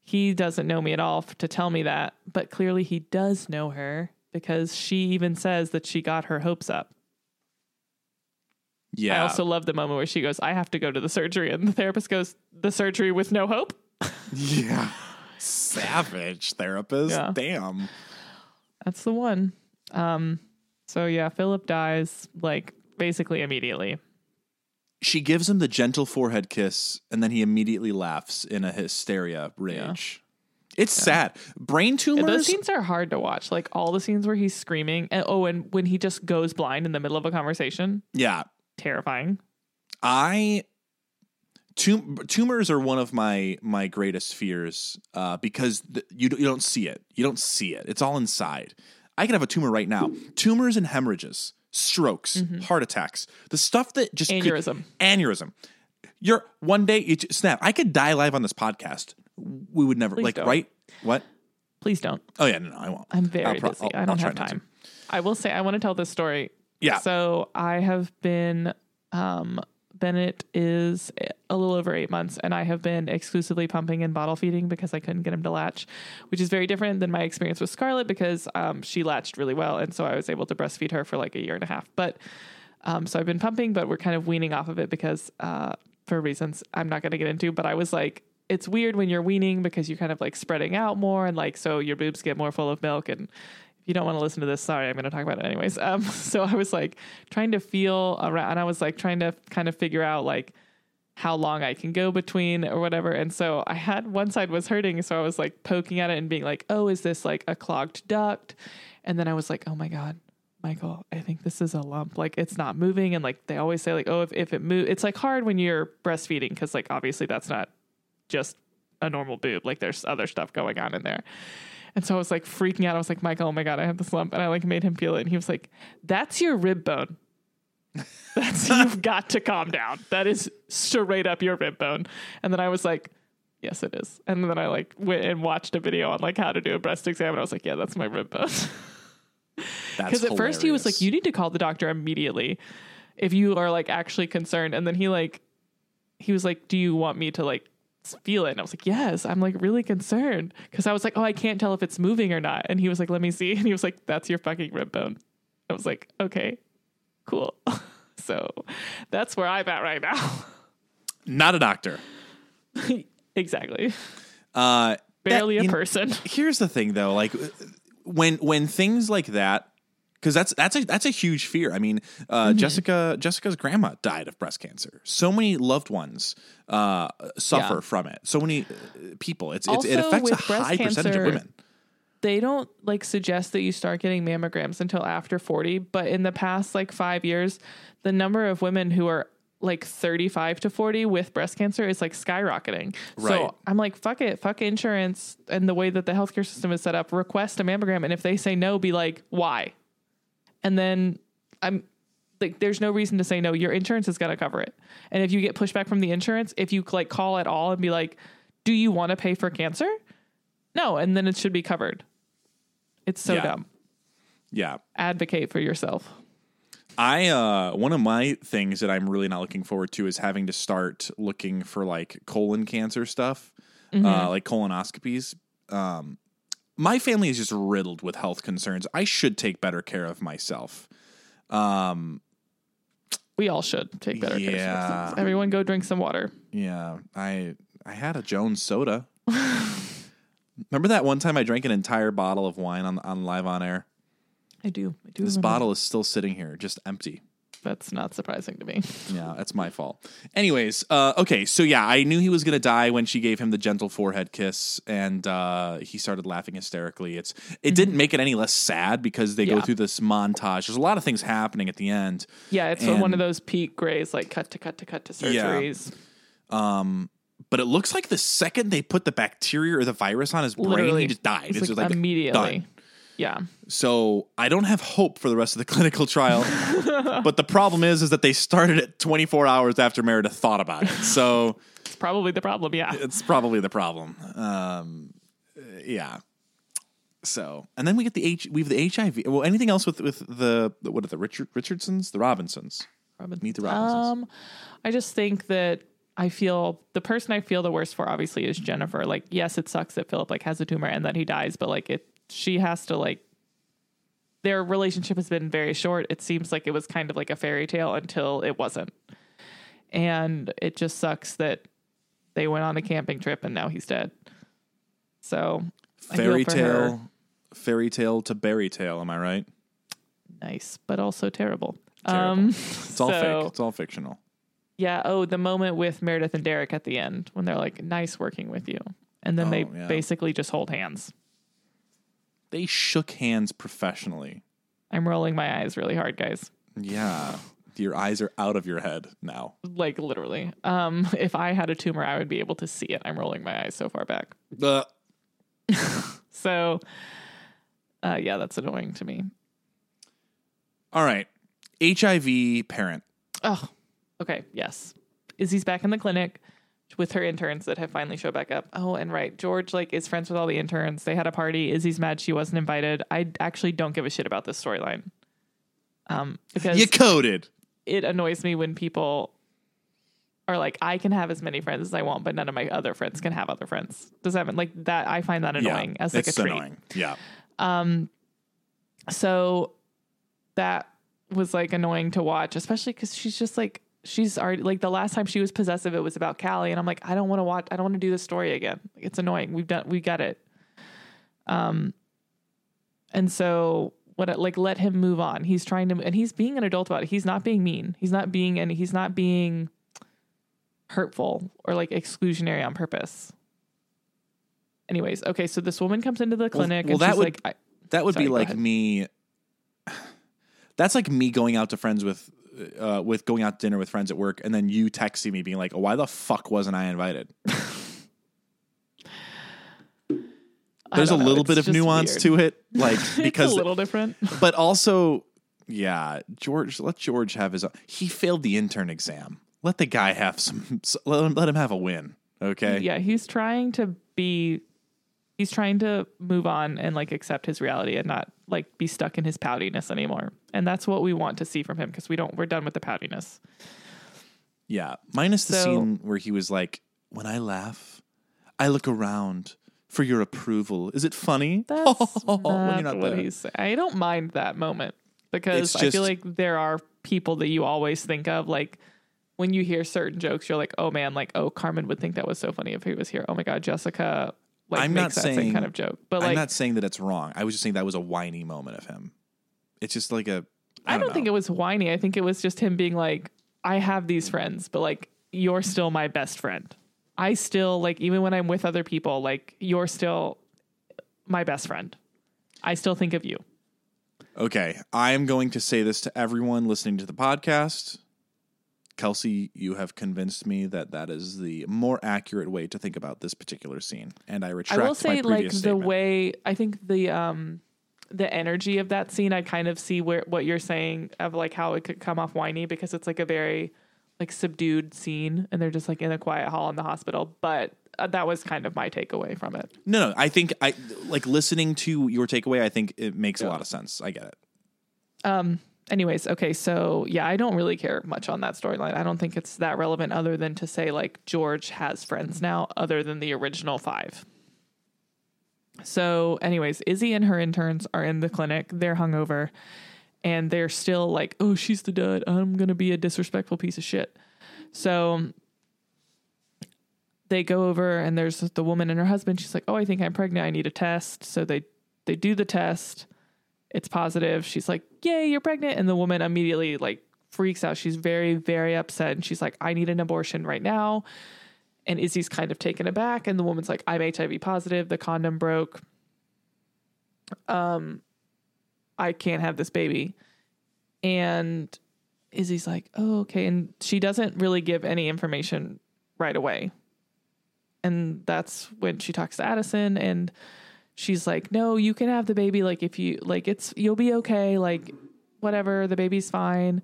he doesn't know me at all to tell me that, but clearly he does know her because she even says that she got her hopes up. Yeah. I also love the moment where she goes, I have to go to the surgery. And the therapist goes, the surgery with no hope. Yeah. Savage therapist. Yeah. Damn. That's the one. Um, so yeah, Philip dies like basically immediately. She gives him the gentle forehead kiss and then he immediately laughs in a hysteria rage. Yeah. It's yeah. sad. Brain tumors. Those scenes are hard to watch. Like all the scenes where he's screaming. And, oh, and when he just goes blind in the middle of a conversation. Yeah. Terrifying. I tum- tumors are one of my my greatest fears uh, because th- you d- you don't see it. You don't see it. It's all inside. I could have a tumor right now. Tumors and hemorrhages, strokes, mm-hmm. heart attacks, the stuff that just aneurysm. Could, aneurysm. You're one day you just, snap. I could die live on this podcast. We would never Please like don't. Right. What? Please don't. Oh yeah, no, no, I won't. I'm very pro- busy. I'll, I don't have time. I will say I want to tell this story. Yeah. So I have been, um, Bennett is a little over eight months and I have been exclusively pumping and bottle feeding because I couldn't get him to latch, which is very different than my experience with Scarlett because, um, she latched really well. And so I was able to breastfeed her for like a year and a half, but, um, so I've been pumping, but we're kind of weaning off of it because, uh, for reasons I'm not going to get into, but I was like, it's weird when you're weaning because you're kind of like spreading out more and like, so your boobs get more full of milk and, you don't want to listen to this. Sorry, I'm going to talk about it anyways. Um, so I was like trying to feel around and I was like trying to kind of figure out like how long I can go between or whatever. And so I had one side was hurting. So I was like poking at it and being like, oh, is this like a clogged duct? And then I was like, oh my God, Michael, I think this is a lump. Like it's not moving. And like, they always say like, oh, if, if it moves, it's like hard when you're breastfeeding. Cause like, obviously that's not just a normal boob. Like there's other stuff going on in there. And so I was like freaking out. I was like, Michael, oh my God, I have this lump. And I like made him feel it. And he was like, that's your rib bone. That's, you've got to calm down. That is straight up your rib bone. And then I was like, yes, it is. And then I like went and watched a video on like how to do a breast exam. And I was like, yeah, that's my rib bone. Because at first he was like, you need to call the doctor immediately if you are like actually concerned. And then he like, he was like, do you want me to like feel it? And I was like, yes, I'm like really concerned because I was like, oh, I can't tell if it's moving or not. And he was like, let me see. And he was like, that's your fucking rib bone. I was like, okay, cool. So that's where I'm at right now. Not a doctor. Exactly. Uh, barely that, a person. Know, here's the thing though. Like when, when things like that, because that's that's a that's a huge fear. I mean, uh, mm-hmm. Jessica Jessica's grandma died of breast cancer. So many loved ones uh, suffer yeah. from it. So many people. It's, also, it's it affects a high cancer, percentage of women. They don't like suggest that you start getting mammograms until after forty. But in the past like five years, the number of women who are like thirty-five to forty with breast cancer is like skyrocketing. Right. So I'm like, fuck it, fuck insurance and the way that the healthcare system is set up. Request a mammogram, and if they say no, be like, why? And then I'm like, there's no reason to say no, your insurance is going to cover it. And if you get pushback from the insurance, if you like call at all and be like, do you want to pay for cancer? No. And then it should be covered. It's so yeah. dumb. Yeah. Advocate for yourself. I, uh, one of my things that I'm really not looking forward to is having to start looking for like colon cancer stuff, mm-hmm. uh, like colonoscopies. Um, My family is just riddled with health concerns. I should take better care of myself. Um, we all should take better yeah. care of ourselves. Everyone go drink some water. Yeah. I I had a Jones soda. Remember that one time I drank an entire bottle of wine on on live on air? I do. I do. This remember. Bottle is still sitting here, just empty. That's not surprising to me. Yeah, that's my fault. Anyways, uh, okay, so yeah, I knew he was going to die when she gave him the gentle forehead kiss, and uh, he started laughing hysterically. It's It mm-hmm. didn't make it any less sad because they yeah. go through this montage. There's a lot of things happening at the end. Yeah, it's and, one of those peak Grays, like cut to cut to cut to surgeries. Yeah. Um, but it looks like the second they put the bacteria or the virus on his Literally. brain, he just died. It's, it's like, just like immediately. Done. Yeah. So I don't have hope for the rest of the clinical trial. But the problem is, is that they started it twenty-four hours after Meredith thought about it. So it's probably the problem. Yeah. It's probably the problem. Um, yeah. So, and then we get the H, we have the H I V. Well, anything else with, with the, what are the Richard Richardsons? The Robinsons. Robin. Meet the Robinsons. Um, I just think that I feel the person I feel the worst for obviously is Jennifer. Like, yes, it sucks that Philip like has a tumor and that he dies, but like it, she has to like, their relationship has been very short. It seems like it was kind of like a fairy tale until it wasn't. And it just sucks that they went on a camping trip and now he's dead. So fairy tale, fairy tale to berry tale. Am I right? Nice, but also terrible. terrible. Um, it's all so, fake. It's all fictional. Yeah. Oh, the moment with Meredith and Derek at the end when they're like, nice working with you. And then oh, they yeah. basically just hold hands. They shook hands professionally. I'm rolling my eyes really hard, guys. Yeah. Your eyes are out of your head now. Like literally. Um, if I had a tumor, I would be able to see it. I'm rolling my eyes so far back. Uh. So, uh, yeah, that's annoying to me. All right. H I V parent. Oh, okay. Yes. Izzy's back in the clinic with her interns that have finally showed back up. Oh, and right. George, like, is friends with all the interns. They had a party. Izzy's mad she wasn't invited. I actually don't give a shit about this storyline. Um, because you coded. It annoys me when people are like, I can have as many friends as I want, but none of my other friends can have other friends. Does that mean like that? I find that annoying yeah, as like it's a treat. Annoying. Yeah. Um, so that was like annoying to watch, especially because she's just like, she's already like the last time she was possessive, it was about Callie. And I'm like, I don't want to watch. I don't want to do this story again. It's annoying. We've done, we got it. Um, and so what, like, let him move on. He's trying to, and he's being an adult about it. He's not being mean. He's not being, and he's not being hurtful or like exclusionary on purpose. Anyways. Okay. So this woman comes into the clinic well, well, and that she's would, like, I, that would sorry, be like me. That's like me going out to friends with, Uh, with going out to dinner with friends at work, and then you texting me being like, oh, why the fuck wasn't I invited? There's I a little bit of nuance weird. To it, like because it's a little different. But also, yeah, George, let George have his own. He failed the intern exam. Let the guy have some. Let him, let him have a win. Okay. Yeah, he's trying to be. He's trying to move on and like accept his reality and not like be stuck in his poutiness anymore. And that's what we want to see from him because we don't, we're done with the poutiness. Yeah. Minus so, the scene where he was like, when I laugh, I look around for your approval. Is it funny? That's not when you're not what there. He's, I don't mind that moment because just, I feel like there are people that you always think of. Like when you hear certain jokes, you're like, oh man, like, oh, Carmen would think that was so funny if he was here. Oh my God, Jessica. Like I'm not saying same kind of joke, but like, I'm not saying that it's wrong. I was just saying that was a whiny moment of him. It's just like a, I don't, I don't think it was whiny. I think it was just him being like, I have these friends, but like, you're still my best friend. I still like, even when I'm with other people, like you're still my best friend. I still think of you. Okay. I am going to say this to everyone listening to the podcast. Kelsey, you have convinced me that that is the more accurate way to think about this particular scene. And I retract my previous statement. I will say like statement. The way, I think the, um, the energy of that scene, I kind of see where, what you're saying of like how it could come off whiny because it's like a very like subdued scene and they're just like in a quiet hall in the hospital. But uh, that was kind of my takeaway from it. No, no, I think I like listening to your takeaway. I think it makes yeah. a lot of sense. I get it. Um, Anyways, okay, so, yeah, I don't really care much on that storyline. I don't think it's that relevant other than to say, like, George has friends now other than the original five. So, anyways, Izzy and her interns are in the clinic. They're hungover, and they're still like, oh, she's the dud. I'm going to be a disrespectful piece of shit. So they go over, and there's the woman and her husband. She's like, oh, I think I'm pregnant. I need a test. So they, they do the test. It's positive. She's like, yay, you're pregnant. And the woman immediately like freaks out. She's very, very upset. And she's like, I need an abortion right now. And Izzy's kind of taken aback. And the woman's like, I'm H I V positive. The condom broke. Um, I can't have this baby. And Izzy's like, oh, okay. And she doesn't really give any information right away. And that's when she talks to Addison and she's like, no, you can have the baby. Like, if you like, it's, you'll be okay. Like, whatever, the baby's fine.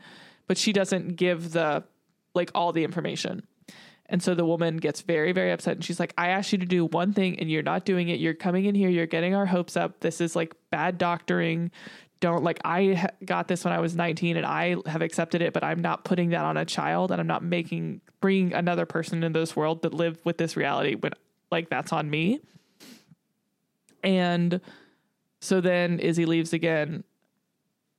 But she doesn't give the, like, all the information. And so the woman gets very, very upset. And she's like, I asked you to do one thing and you're not doing it. You're coming in here. You're getting our hopes up. This is like bad doctoring. Don't like, I ha- got this when I was nineteen and I have accepted it, but I'm not putting that on a child, and I'm not making, bringing another person into this world that lived with this reality when, like, that's on me. And so then Izzy leaves again.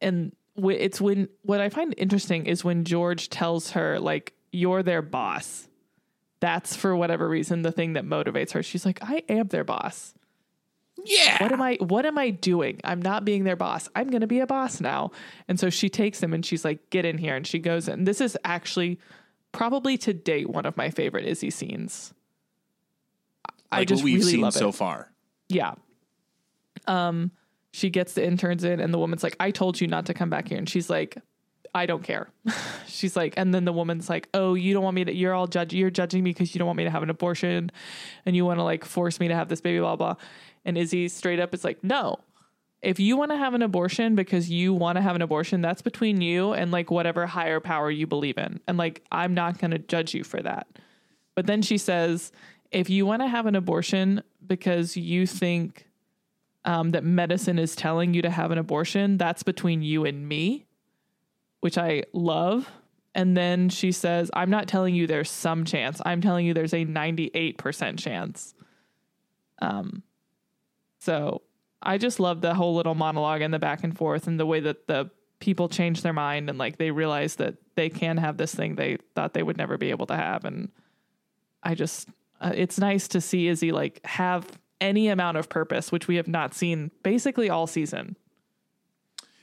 And w- it's when, what I find interesting is when George tells her, like, you're their boss. That's, for whatever reason, the thing that motivates her. She's like, I am their boss. Yeah. What am I, what am I doing? I'm not being their boss. I'm going to be a boss now. And so she takes him and she's like, get in here. And she goes in. This is actually probably to date one of my favorite Izzy scenes. I like just what we've really seen love it so far. Yeah. Um, she gets the interns in and the woman's like, I told you not to come back here. And she's like, I don't care. She's like, and then the woman's like, oh, you don't want me to, you're all judge. You're judging me because you don't want me to have an abortion and you want to like force me to have this baby, blah, blah. And Izzy straight up is like, no, if you want to have an abortion because you want to have an abortion, that's between you and like whatever higher power you believe in. And like, I'm not going to judge you for that. But then she says, if you want to have an abortion because you think um, that medicine is telling you to have an abortion, that's between you and me, which I love. And then she says, I'm not telling you there's some chance. I'm telling you there's a ninety-eight percent chance. Um, so I just love the whole little monologue and the back and forth and the way that the people change their mind. And like, they realize that they can have this thing they thought they would never be able to have. And I just, uh, it's nice to see Izzy like have any amount of purpose, which we have not seen basically all season.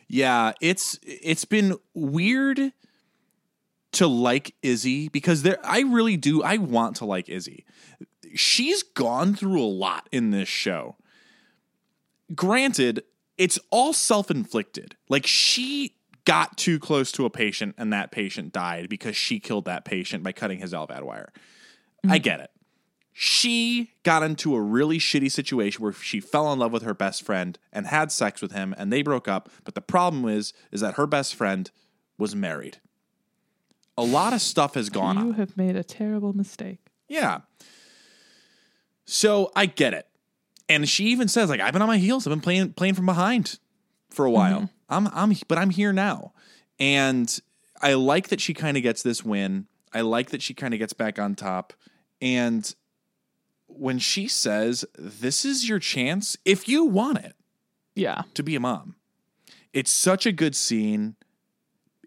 Yeah, it's it's been weird to like Izzy because there I really do I want to like Izzy. She's gone through a lot in this show. Granted, it's all self-inflicted. Like, she got too close to a patient and that patient died because she killed that patient by cutting his L V A D wire. Mm-hmm. I get it. She got into a really shitty situation where she fell in love with her best friend and had sex with him and they broke up. But the problem is, is that her best friend was married. A lot of stuff has gone on. You have made a terrible mistake. Yeah. So I get it. And she even says, like, I've been on my heels. I've been playing, playing from behind for a while. Mm-hmm. I'm, I'm, but I'm here now. And I like that she kind of gets this win. I like that she kind of gets back on top. And when she says, this is your chance, if you want it, yeah, to be a mom. It's such a good scene.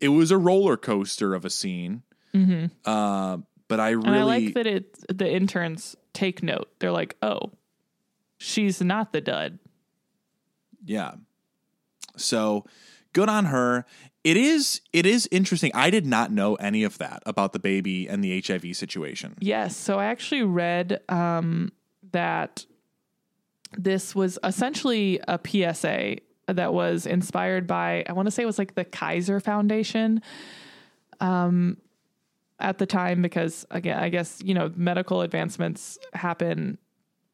It was a roller coaster of a scene. Mm-hmm. Uh, but I really and I like that it, the interns take note. They're like, oh, she's not the dud. Yeah. So good on her. It is, it is interesting. I did not know any of that about the baby and the H I V situation. Yes. So I actually read um, that this was essentially a P S A that was inspired by, I want to say it was like the Kaiser Foundation um, at the time, because again, I guess, you know, medical advancements happen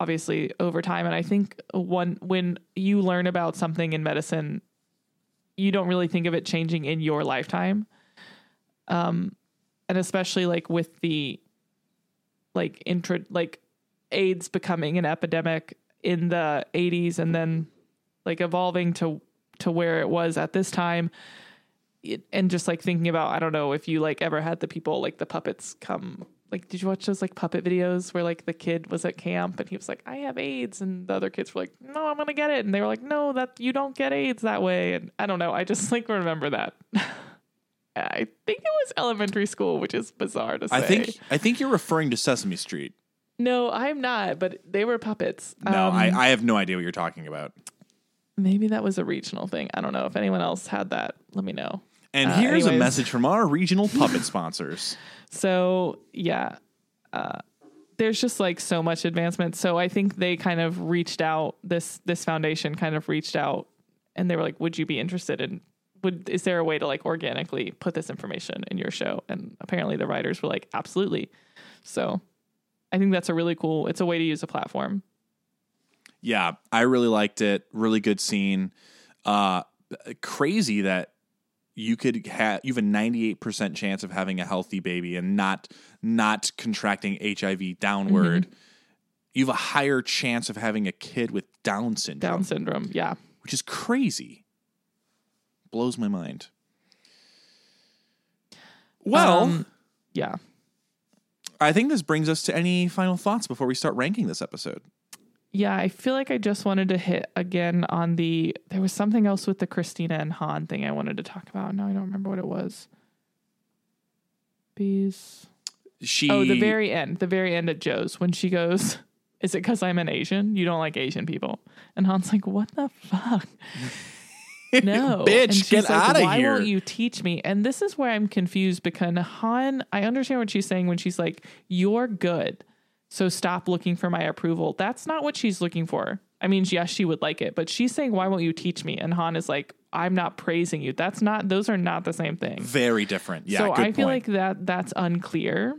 obviously over time. And I think one, when you learn about something in medicine, you don't really think of it changing in your lifetime. Um, and especially like with the like intro, like AIDS becoming an epidemic in the eighties and then like evolving to, to where it was at this time. It, and just like thinking about, I don't know if you like ever had the people, like the puppets come, like, did you watch those like puppet videos where like the kid was at camp and he was like, I have AIDS. And the other kids were like, no, I'm going to get it. And they were like, no, that you don't get AIDS that way. And I don't know. I just like remember that. I think it was elementary school, which is bizarre to say. I think, I think you're referring to Sesame Street. No, I'm not, but they were puppets. No, um, I, I have no idea what you're talking about. Maybe that was a regional thing. I don't know if anyone else had that. Let me know. And uh, here's anyways. a message from our regional puppet sponsors. So, yeah, uh, there's just like so much advancement. So I think they kind of reached out, this this foundation kind of reached out and they were like, would you be interested in, would is there a way to like organically put this information in your show? And apparently the writers were like, absolutely. So I think that's a really cool, it's a way to use a platform. yeah, I really liked it. Really good scene. Uh, crazy that you could have you have a ninety-eight percent chance of having a healthy baby and not not contracting H I V downward. Mm-hmm. You have a higher chance of having a kid with Down syndrome. Down syndrome, yeah. Which is crazy. Blows my mind. Well, um, yeah. I think this brings us to any final thoughts before we start ranking this episode. Yeah, I feel like I just wanted to hit again on the... There was something else with the Christina and Han thing I wanted to talk about. Now I don't remember what it was. Bees. She... Oh, the very end. The very end at Joe's when she goes... Is it because I'm an Asian? You don't like Asian people. And Han's like, what the fuck? No. Bitch, get out of here. Why won't you teach me? And this is where I'm confused because Han, I understand what she's saying when she's like, you're good, so stop looking for my approval. That's not what she's looking for. I mean, yes, she would like it, but she's saying, why won't you teach me? And Han is like, I'm not praising you. That's not, those are not the same thing. Very different. Yeah, so good I feel point. like that that's unclear.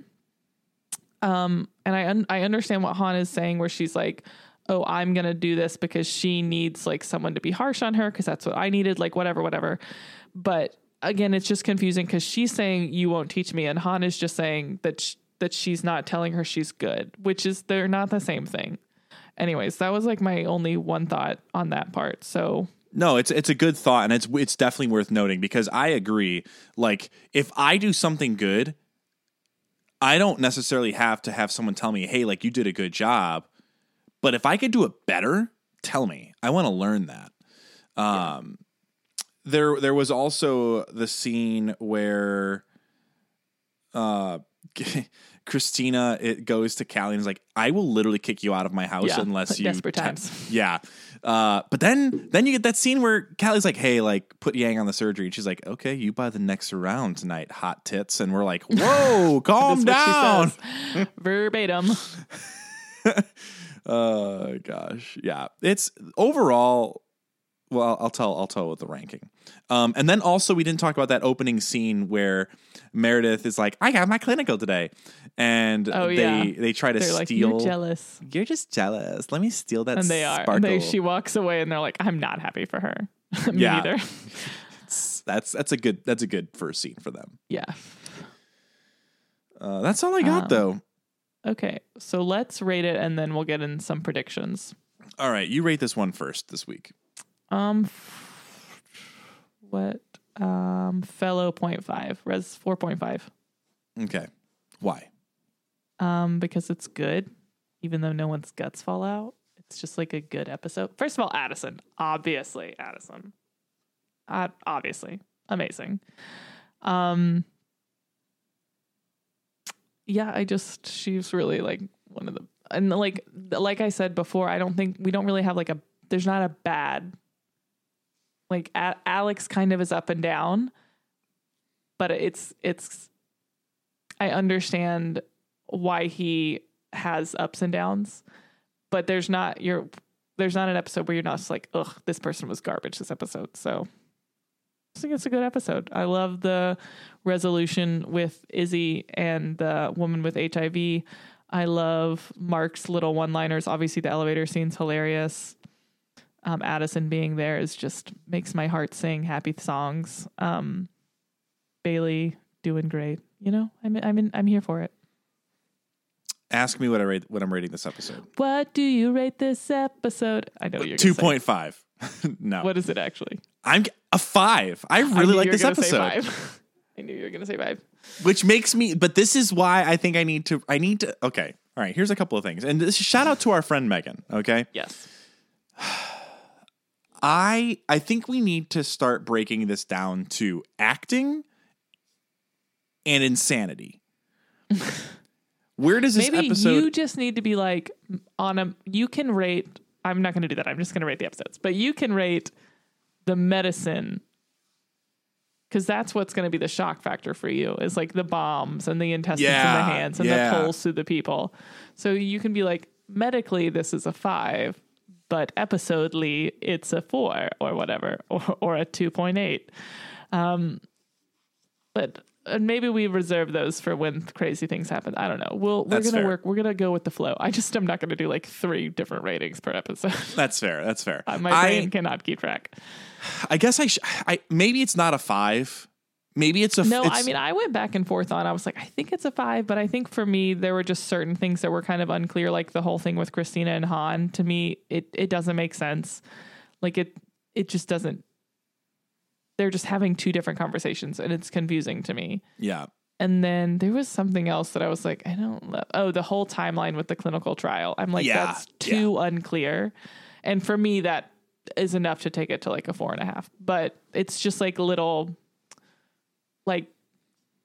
Um, and I, un- I understand what Han is saying where she's like, oh, I'm going to do this because she needs like someone to be harsh on her. Cause that's what I needed. Like whatever, whatever. But again, it's just confusing cause she's saying you won't teach me. And Han is just saying that, sh- that she's not telling her she's good, which is, they're not the same thing. Anyways, that was like my only one thought on that part. So no, it's, it's a good thought and it's, it's definitely worth noting because I agree. Like if I do something good, I don't necessarily have to have someone tell me, hey, like you did a good job, but if I could do it better, tell me, I want to learn that. Yeah. Um, there, there was also the scene where, uh, Christina, it goes to Callie and is like, I will literally kick you out of my house yeah, unless you, desperate times. T- yeah. Uh, but then, then you get that scene where Callie's like, hey, like put Yang on the surgery. And she's like, okay, you buy the next round tonight, hot tits. And we're like, whoa, calm down. Verbatim. uh, gosh. Yeah. It's overall. Well, I'll tell, I'll tell with the ranking. Um, and then also we didn't talk about that opening scene where Meredith is like, I got my clinical today. And oh, they, yeah. they try to they're steal. Like, you're jealous. You're just jealous. Let me steal that. And they are. Sparkle. And they, she walks away and they're like, I'm not happy for her. Me yeah. either. that's, that's a good, that's a good first scene for them. Yeah. Uh, that's all I got um, though. Okay. So let's rate it and then we'll get in some predictions. All right. You rate this one first this week. Um, what, um, fellow point five, res four point five. Okay. Why? Um, because it's good, even though no one's guts fall out. It's just like a good episode. First of all, Addison, obviously Addison, uh, obviously amazing. Um, yeah, I just, she's really like one of the, and like, like I said before, I don't think we don't really have like a, there's not a bad, like a- Alex kind of is up and down, but it's, it's, I understand why he has ups and downs, but there's not your, there's not an episode where you're not just like, ugh, this person was garbage this episode. So I think it's a good episode. I love the resolution with Izzy and the woman with H I V. I love Mark's little one-liners. Obviously the elevator scene's hilarious. Um, Addison being there is just makes my heart sing happy songs. Um, Bailey doing great. You know, I'm, I'm, in, I'm here for it. Ask me what I rate, what I'm rating this episode. What do you rate this episode? I know you're two point five. No. What is it actually? I'm a five. I really I like this episode. Five. I knew you were going to say five, which makes me, but this is why I think I need to, I need to, okay. All right. Here's a couple of things. And this shout out to our friend, Megan. Okay. Yes. I I think we need to start breaking this down to acting and insanity. Where does this Maybe episode... Maybe you just need to be like, on a you can rate... I'm not going to do that. I'm just going to rate the episodes. But you can rate the medicine because that's what's going to be the shock factor for you is like the bombs and the intestines yeah, and the hands and yeah. the pulse through the people. So you can be like, medically, this is a five. But episodely, it's a four or whatever, or, or a two point eight. Um, but and maybe we reserve those for when crazy things happen. I don't know. We'll, we're going to work. We're going to go with the flow. I just am not going to do like three different ratings per episode. That's fair. That's fair. Uh, my brain I, cannot keep track. I guess I, sh- I, maybe it's not a five. Maybe it's a, no, it's, I mean, I went back and forth on, I was like, I think it's a five, but I think for me, there were just certain things that were kind of unclear. Like the whole thing with Christina and Han, to me, it, it doesn't make sense. Like it, it just doesn't, they're just having two different conversations and it's confusing to me. Yeah. And then there was something else that I was like, I don't love. Oh, the whole timeline with the clinical trial. I'm like, yeah, that's too yeah. unclear. And for me, that is enough to take it to like a four and a half, but it's just like little like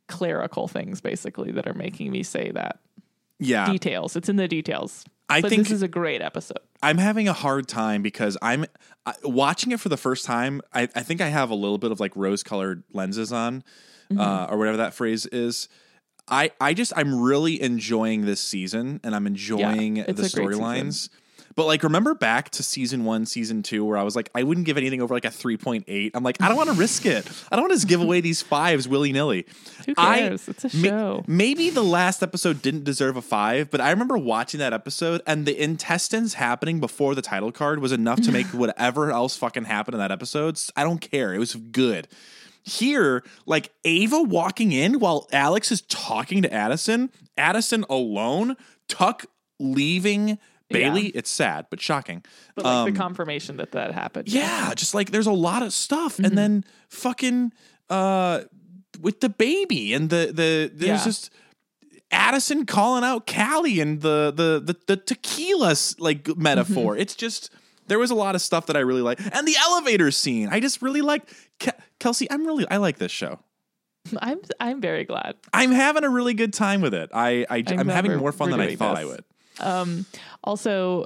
clerical things basically that are making me say that. Yeah. Details. It's in the details. I but think this is a great episode. I'm having a hard time because I'm I, watching it for the first time. I, I think I have a little bit of like rose colored lenses on, mm-hmm. uh, or whatever that phrase is. I, I just, I'm really enjoying this season and I'm enjoying yeah, the storylines. But like, remember back to season one, season two, where I was like, I wouldn't give anything over like a three point eight. I'm like, I don't want to risk it. I don't want to just give away these fives willy nilly. Who cares? I, it's a show. Ma- maybe the last episode didn't deserve a five, but I remember watching that episode and the intestines happening before the title card was enough to make whatever else fucking happened in that episode. I don't care. It was good. Here, like Ava walking in while Alex is talking to Addison, Addison alone, Tuck leaving Bailey, yeah. It's sad, but shocking. But like um, the confirmation that that happened. Yeah, just like there's a lot of stuff. Mm-hmm. And then fucking uh, with the baby and the, the there's yeah. just Addison calling out Callie and the the the, the tequila like metaphor. Mm-hmm. It's just, there was a lot of stuff that I really liked. And the elevator scene. I just really liked. Ke- Kelsey, I'm really, I like this show. I'm I'm very glad. I'm having a really good time with it. I, I, I'm, I'm having more fun than I thought this. I would. Um, also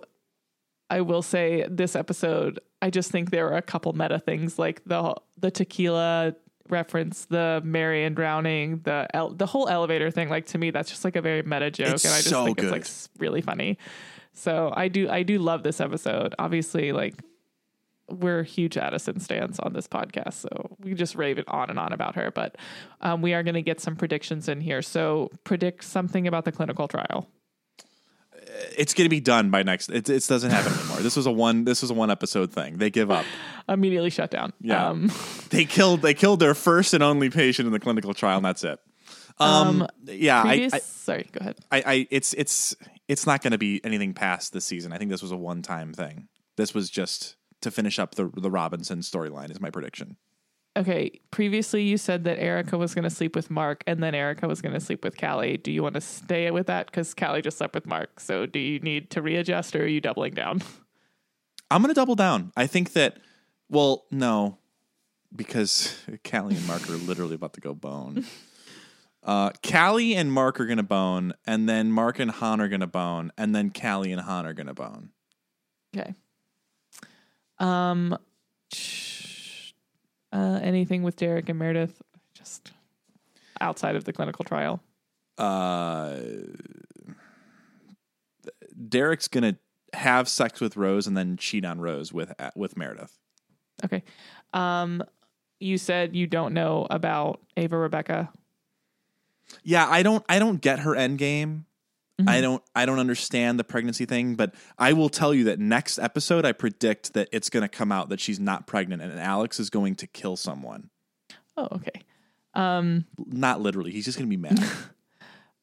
I will say this episode, I just think there are a couple meta things like the, the tequila reference, the Marion drowning, the, el- the whole elevator thing. Like to me, that's just like a very meta joke. It's and I just so think good. It's like really funny. So I do, I do love this episode. Obviously, like we're huge Addison stans on this podcast, so we just rave it on and on about her, but, um, we are going to get some predictions in here. So predict something about the clinical trial. It's going to be done by next. It, it doesn't happen anymore. This was a one. This was a one episode thing. They give up. Immediately shut down. Yeah, um, they killed. They killed their first and only patient in the clinical trial, and that's it. Um. um yeah. Previous, I, I, sorry. Go ahead. I, I. It's. It's. It's not going to be anything past this season. I think this was a one time thing. This was just to finish up the the Robinson storyline. Is my prediction. Okay. Previously, you said that Erica was going to sleep with Mark, and then Erica was going to sleep with Callie. Do you want to stay with that? Because Callie just slept with Mark. So do you need to readjust, or are you doubling down? I'm going to double down. I think that, well, no, because Callie and Mark are literally about to go bone. Uh, Callie and Mark are going to bone, and then Mark and Han are going to bone, and then Callie and Han are going to bone. Okay. Um... Uh, anything with Derek and Meredith, just outside of the clinical trial? Uh, Derek's going to have sex with Rose and then cheat on Rose with with Meredith. Okay. Um, you said you don't know about Ava Rebecca. Yeah, I don't I don't get her end game. Mm-hmm. I don't I don't understand the pregnancy thing, but I will tell you that next episode I predict that it's going to come out that she's not pregnant and Alex is going to kill someone. Oh, okay. Um, not literally. He's just going to be mad.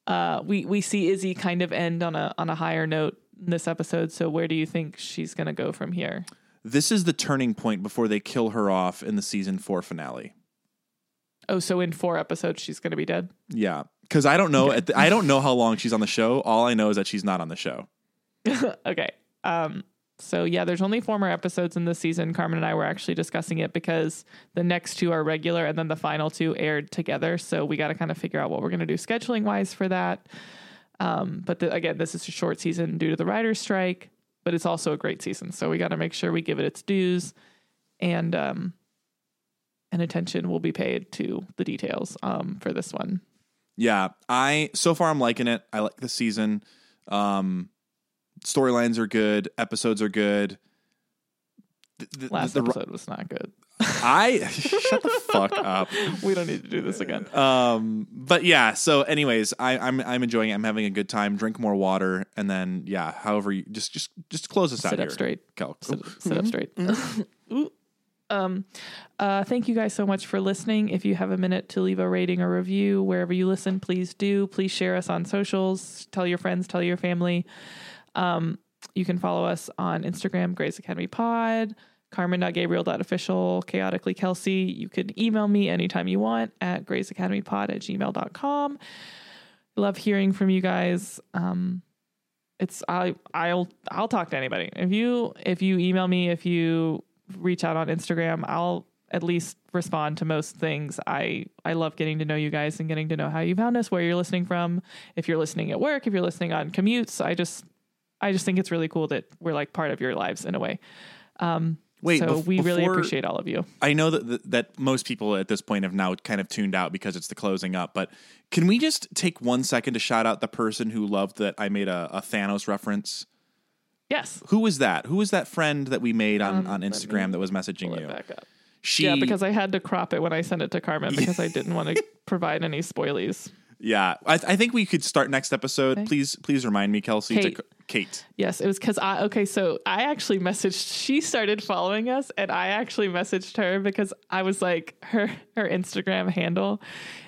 uh, we we see Izzy kind of end on a on a higher note in this episode. So where do you think she's going to go from here? This is the turning point before they kill her off in the season four finale. Oh, so in four episodes she's going to be dead? Yeah. Because I don't know, I don't know how long she's on the show. All I know is that she's not on the show. Okay. Um, so yeah, there's only four more episodes in this season. Carmen and I were actually discussing it because the next two are regular and then the final two aired together. So we got to kind of figure out what we're going to do scheduling wise for that. Um, but the, again, this is a short season due to the writer's strike, but it's also a great season. So we got to make sure we give it its dues and, um, and attention will be paid to the details, um, for this one. Yeah, I so far I'm liking it. I like the season. Um, storylines are good. Episodes are good. The, the, Last the, the, episode was not good. I shut the fuck up. We don't need to do this again. Um, but yeah. So, anyways, I, I'm I'm enjoying it. I'm having a good time. Drink more water, and then yeah. However, you, just just just close us out. Sit up here. Straight, Kel. Sit, sit mm-hmm. up straight. Mm-hmm. Um, uh, thank you guys so much for listening. If you have a minute to leave a rating or review wherever you listen, please do. Please share us on socials. Tell your friends. Tell your family. Um, you can follow us on Instagram, Grey's Academy Pod. Carmen dot Gabriel dot official, chaotically Kelsey. You can email me anytime you want at graysacademypod at gmail dot com. Love hearing from you guys. Um, it's I I'll I'll talk to anybody. If you if you email me, if you reach out on Instagram, I'll at least respond to most things. I, I love getting to know you guys and getting to know how you found us, where you're listening from, if you're listening at work, if you're listening on commutes. I just I just think it's really cool that we're like part of your lives in a way. Um Wait, so bef- we before, really appreciate all of you. I know that, that that most people at this point have now kind of tuned out because it's the closing up, but can we just take one second to shout out the person who loved that I made a, a Thanos reference? Yes. Who was that? Who was that friend that we made on, um, on Instagram that was messaging you? Back up. She, yeah, because I had to crop it when I sent it to Carmen because I didn't want to provide any spoilies. Yeah, I, th- I think we could start next episode. Okay. Please, please remind me, Kelsey. Kate. To c- Kate. Yes, it was because I, okay, so I actually messaged, she started following us and I actually messaged her because I was like, her, her Instagram handle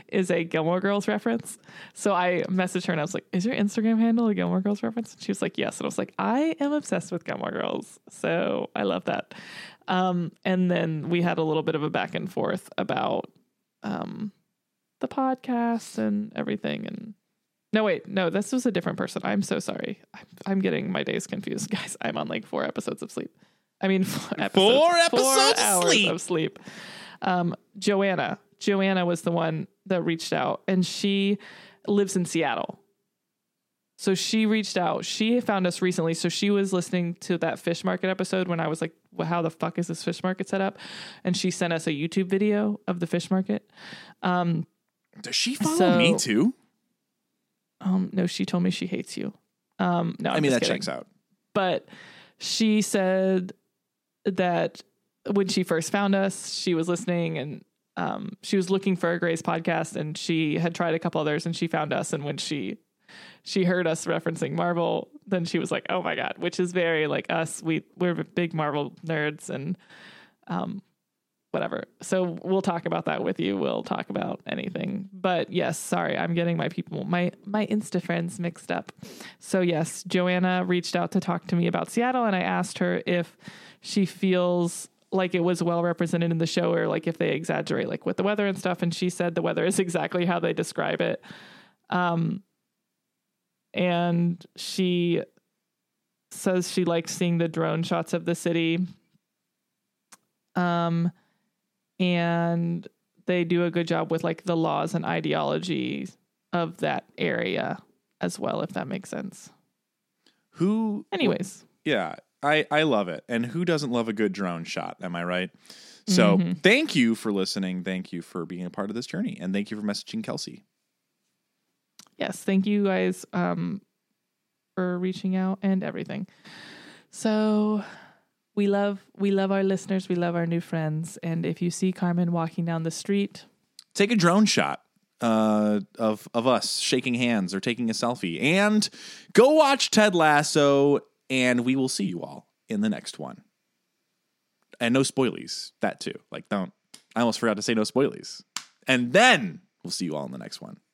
is a Gilmore Girls reference. So I messaged her and I was like, is your Instagram handle a Gilmore Girls reference? And she was like, yes. And I was like, I am obsessed with Gilmore Girls. So I love that. Um, and then we had a little bit of a back and forth about, um, the podcast and everything. And no, wait, no, this was a different person. I'm so sorry. I'm, I'm getting my days confused, guys. I'm on like four episodes of sleep. I mean, four episodes, four episodes four hours sleep. of sleep. Um, Joanna, Joanna was the one that reached out, and she lives in Seattle. So she reached out. She found us recently. So she was listening to that fish market episode when I was like, well, how the fuck is this fish market set up? And she sent us a YouTube video of the fish market. Um, Does she follow so, me too? Um, no, she told me she hates you. Um, no, I'm I mean, that kidding. Checks out. But she said that when she first found us, she was listening and um, she was looking for a Grey's podcast and she had tried a couple others and she found us. And when she she heard us referencing Marvel, then she was like, oh my God, which is very like us. We, we're big Marvel nerds and um whatever. So we'll talk about that with you. We'll talk about anything, but yes, sorry, I'm getting my people, my, my Insta friends mixed up. So yes, Joanna reached out to talk to me about Seattle. And I asked her if she feels like it was well represented in the show or like if they exaggerate like with the weather and stuff. And she said the weather is exactly how they describe it. Um, and she says she likes seeing the drone shots of the city. Um, And they do a good job with like the laws and ideologies of that area as well, if that makes sense. Who, anyways, yeah, I, I love it. And who doesn't love a good drone shot? Am I right? So mm-hmm. Thank you for listening. Thank you for being a part of this journey. And thank you for messaging Kelsey. Yes. Thank you guys, um, for reaching out and everything. So We love we love our listeners. We love our new friends. And if you see Carmen walking down the street, take a drone shot uh, of of us shaking hands or taking a selfie. And go watch Ted Lasso. And we will see you all in the next one. And no spoilies. That too. Like don't. I almost forgot to say no spoilies. And then we'll see you all in the next one.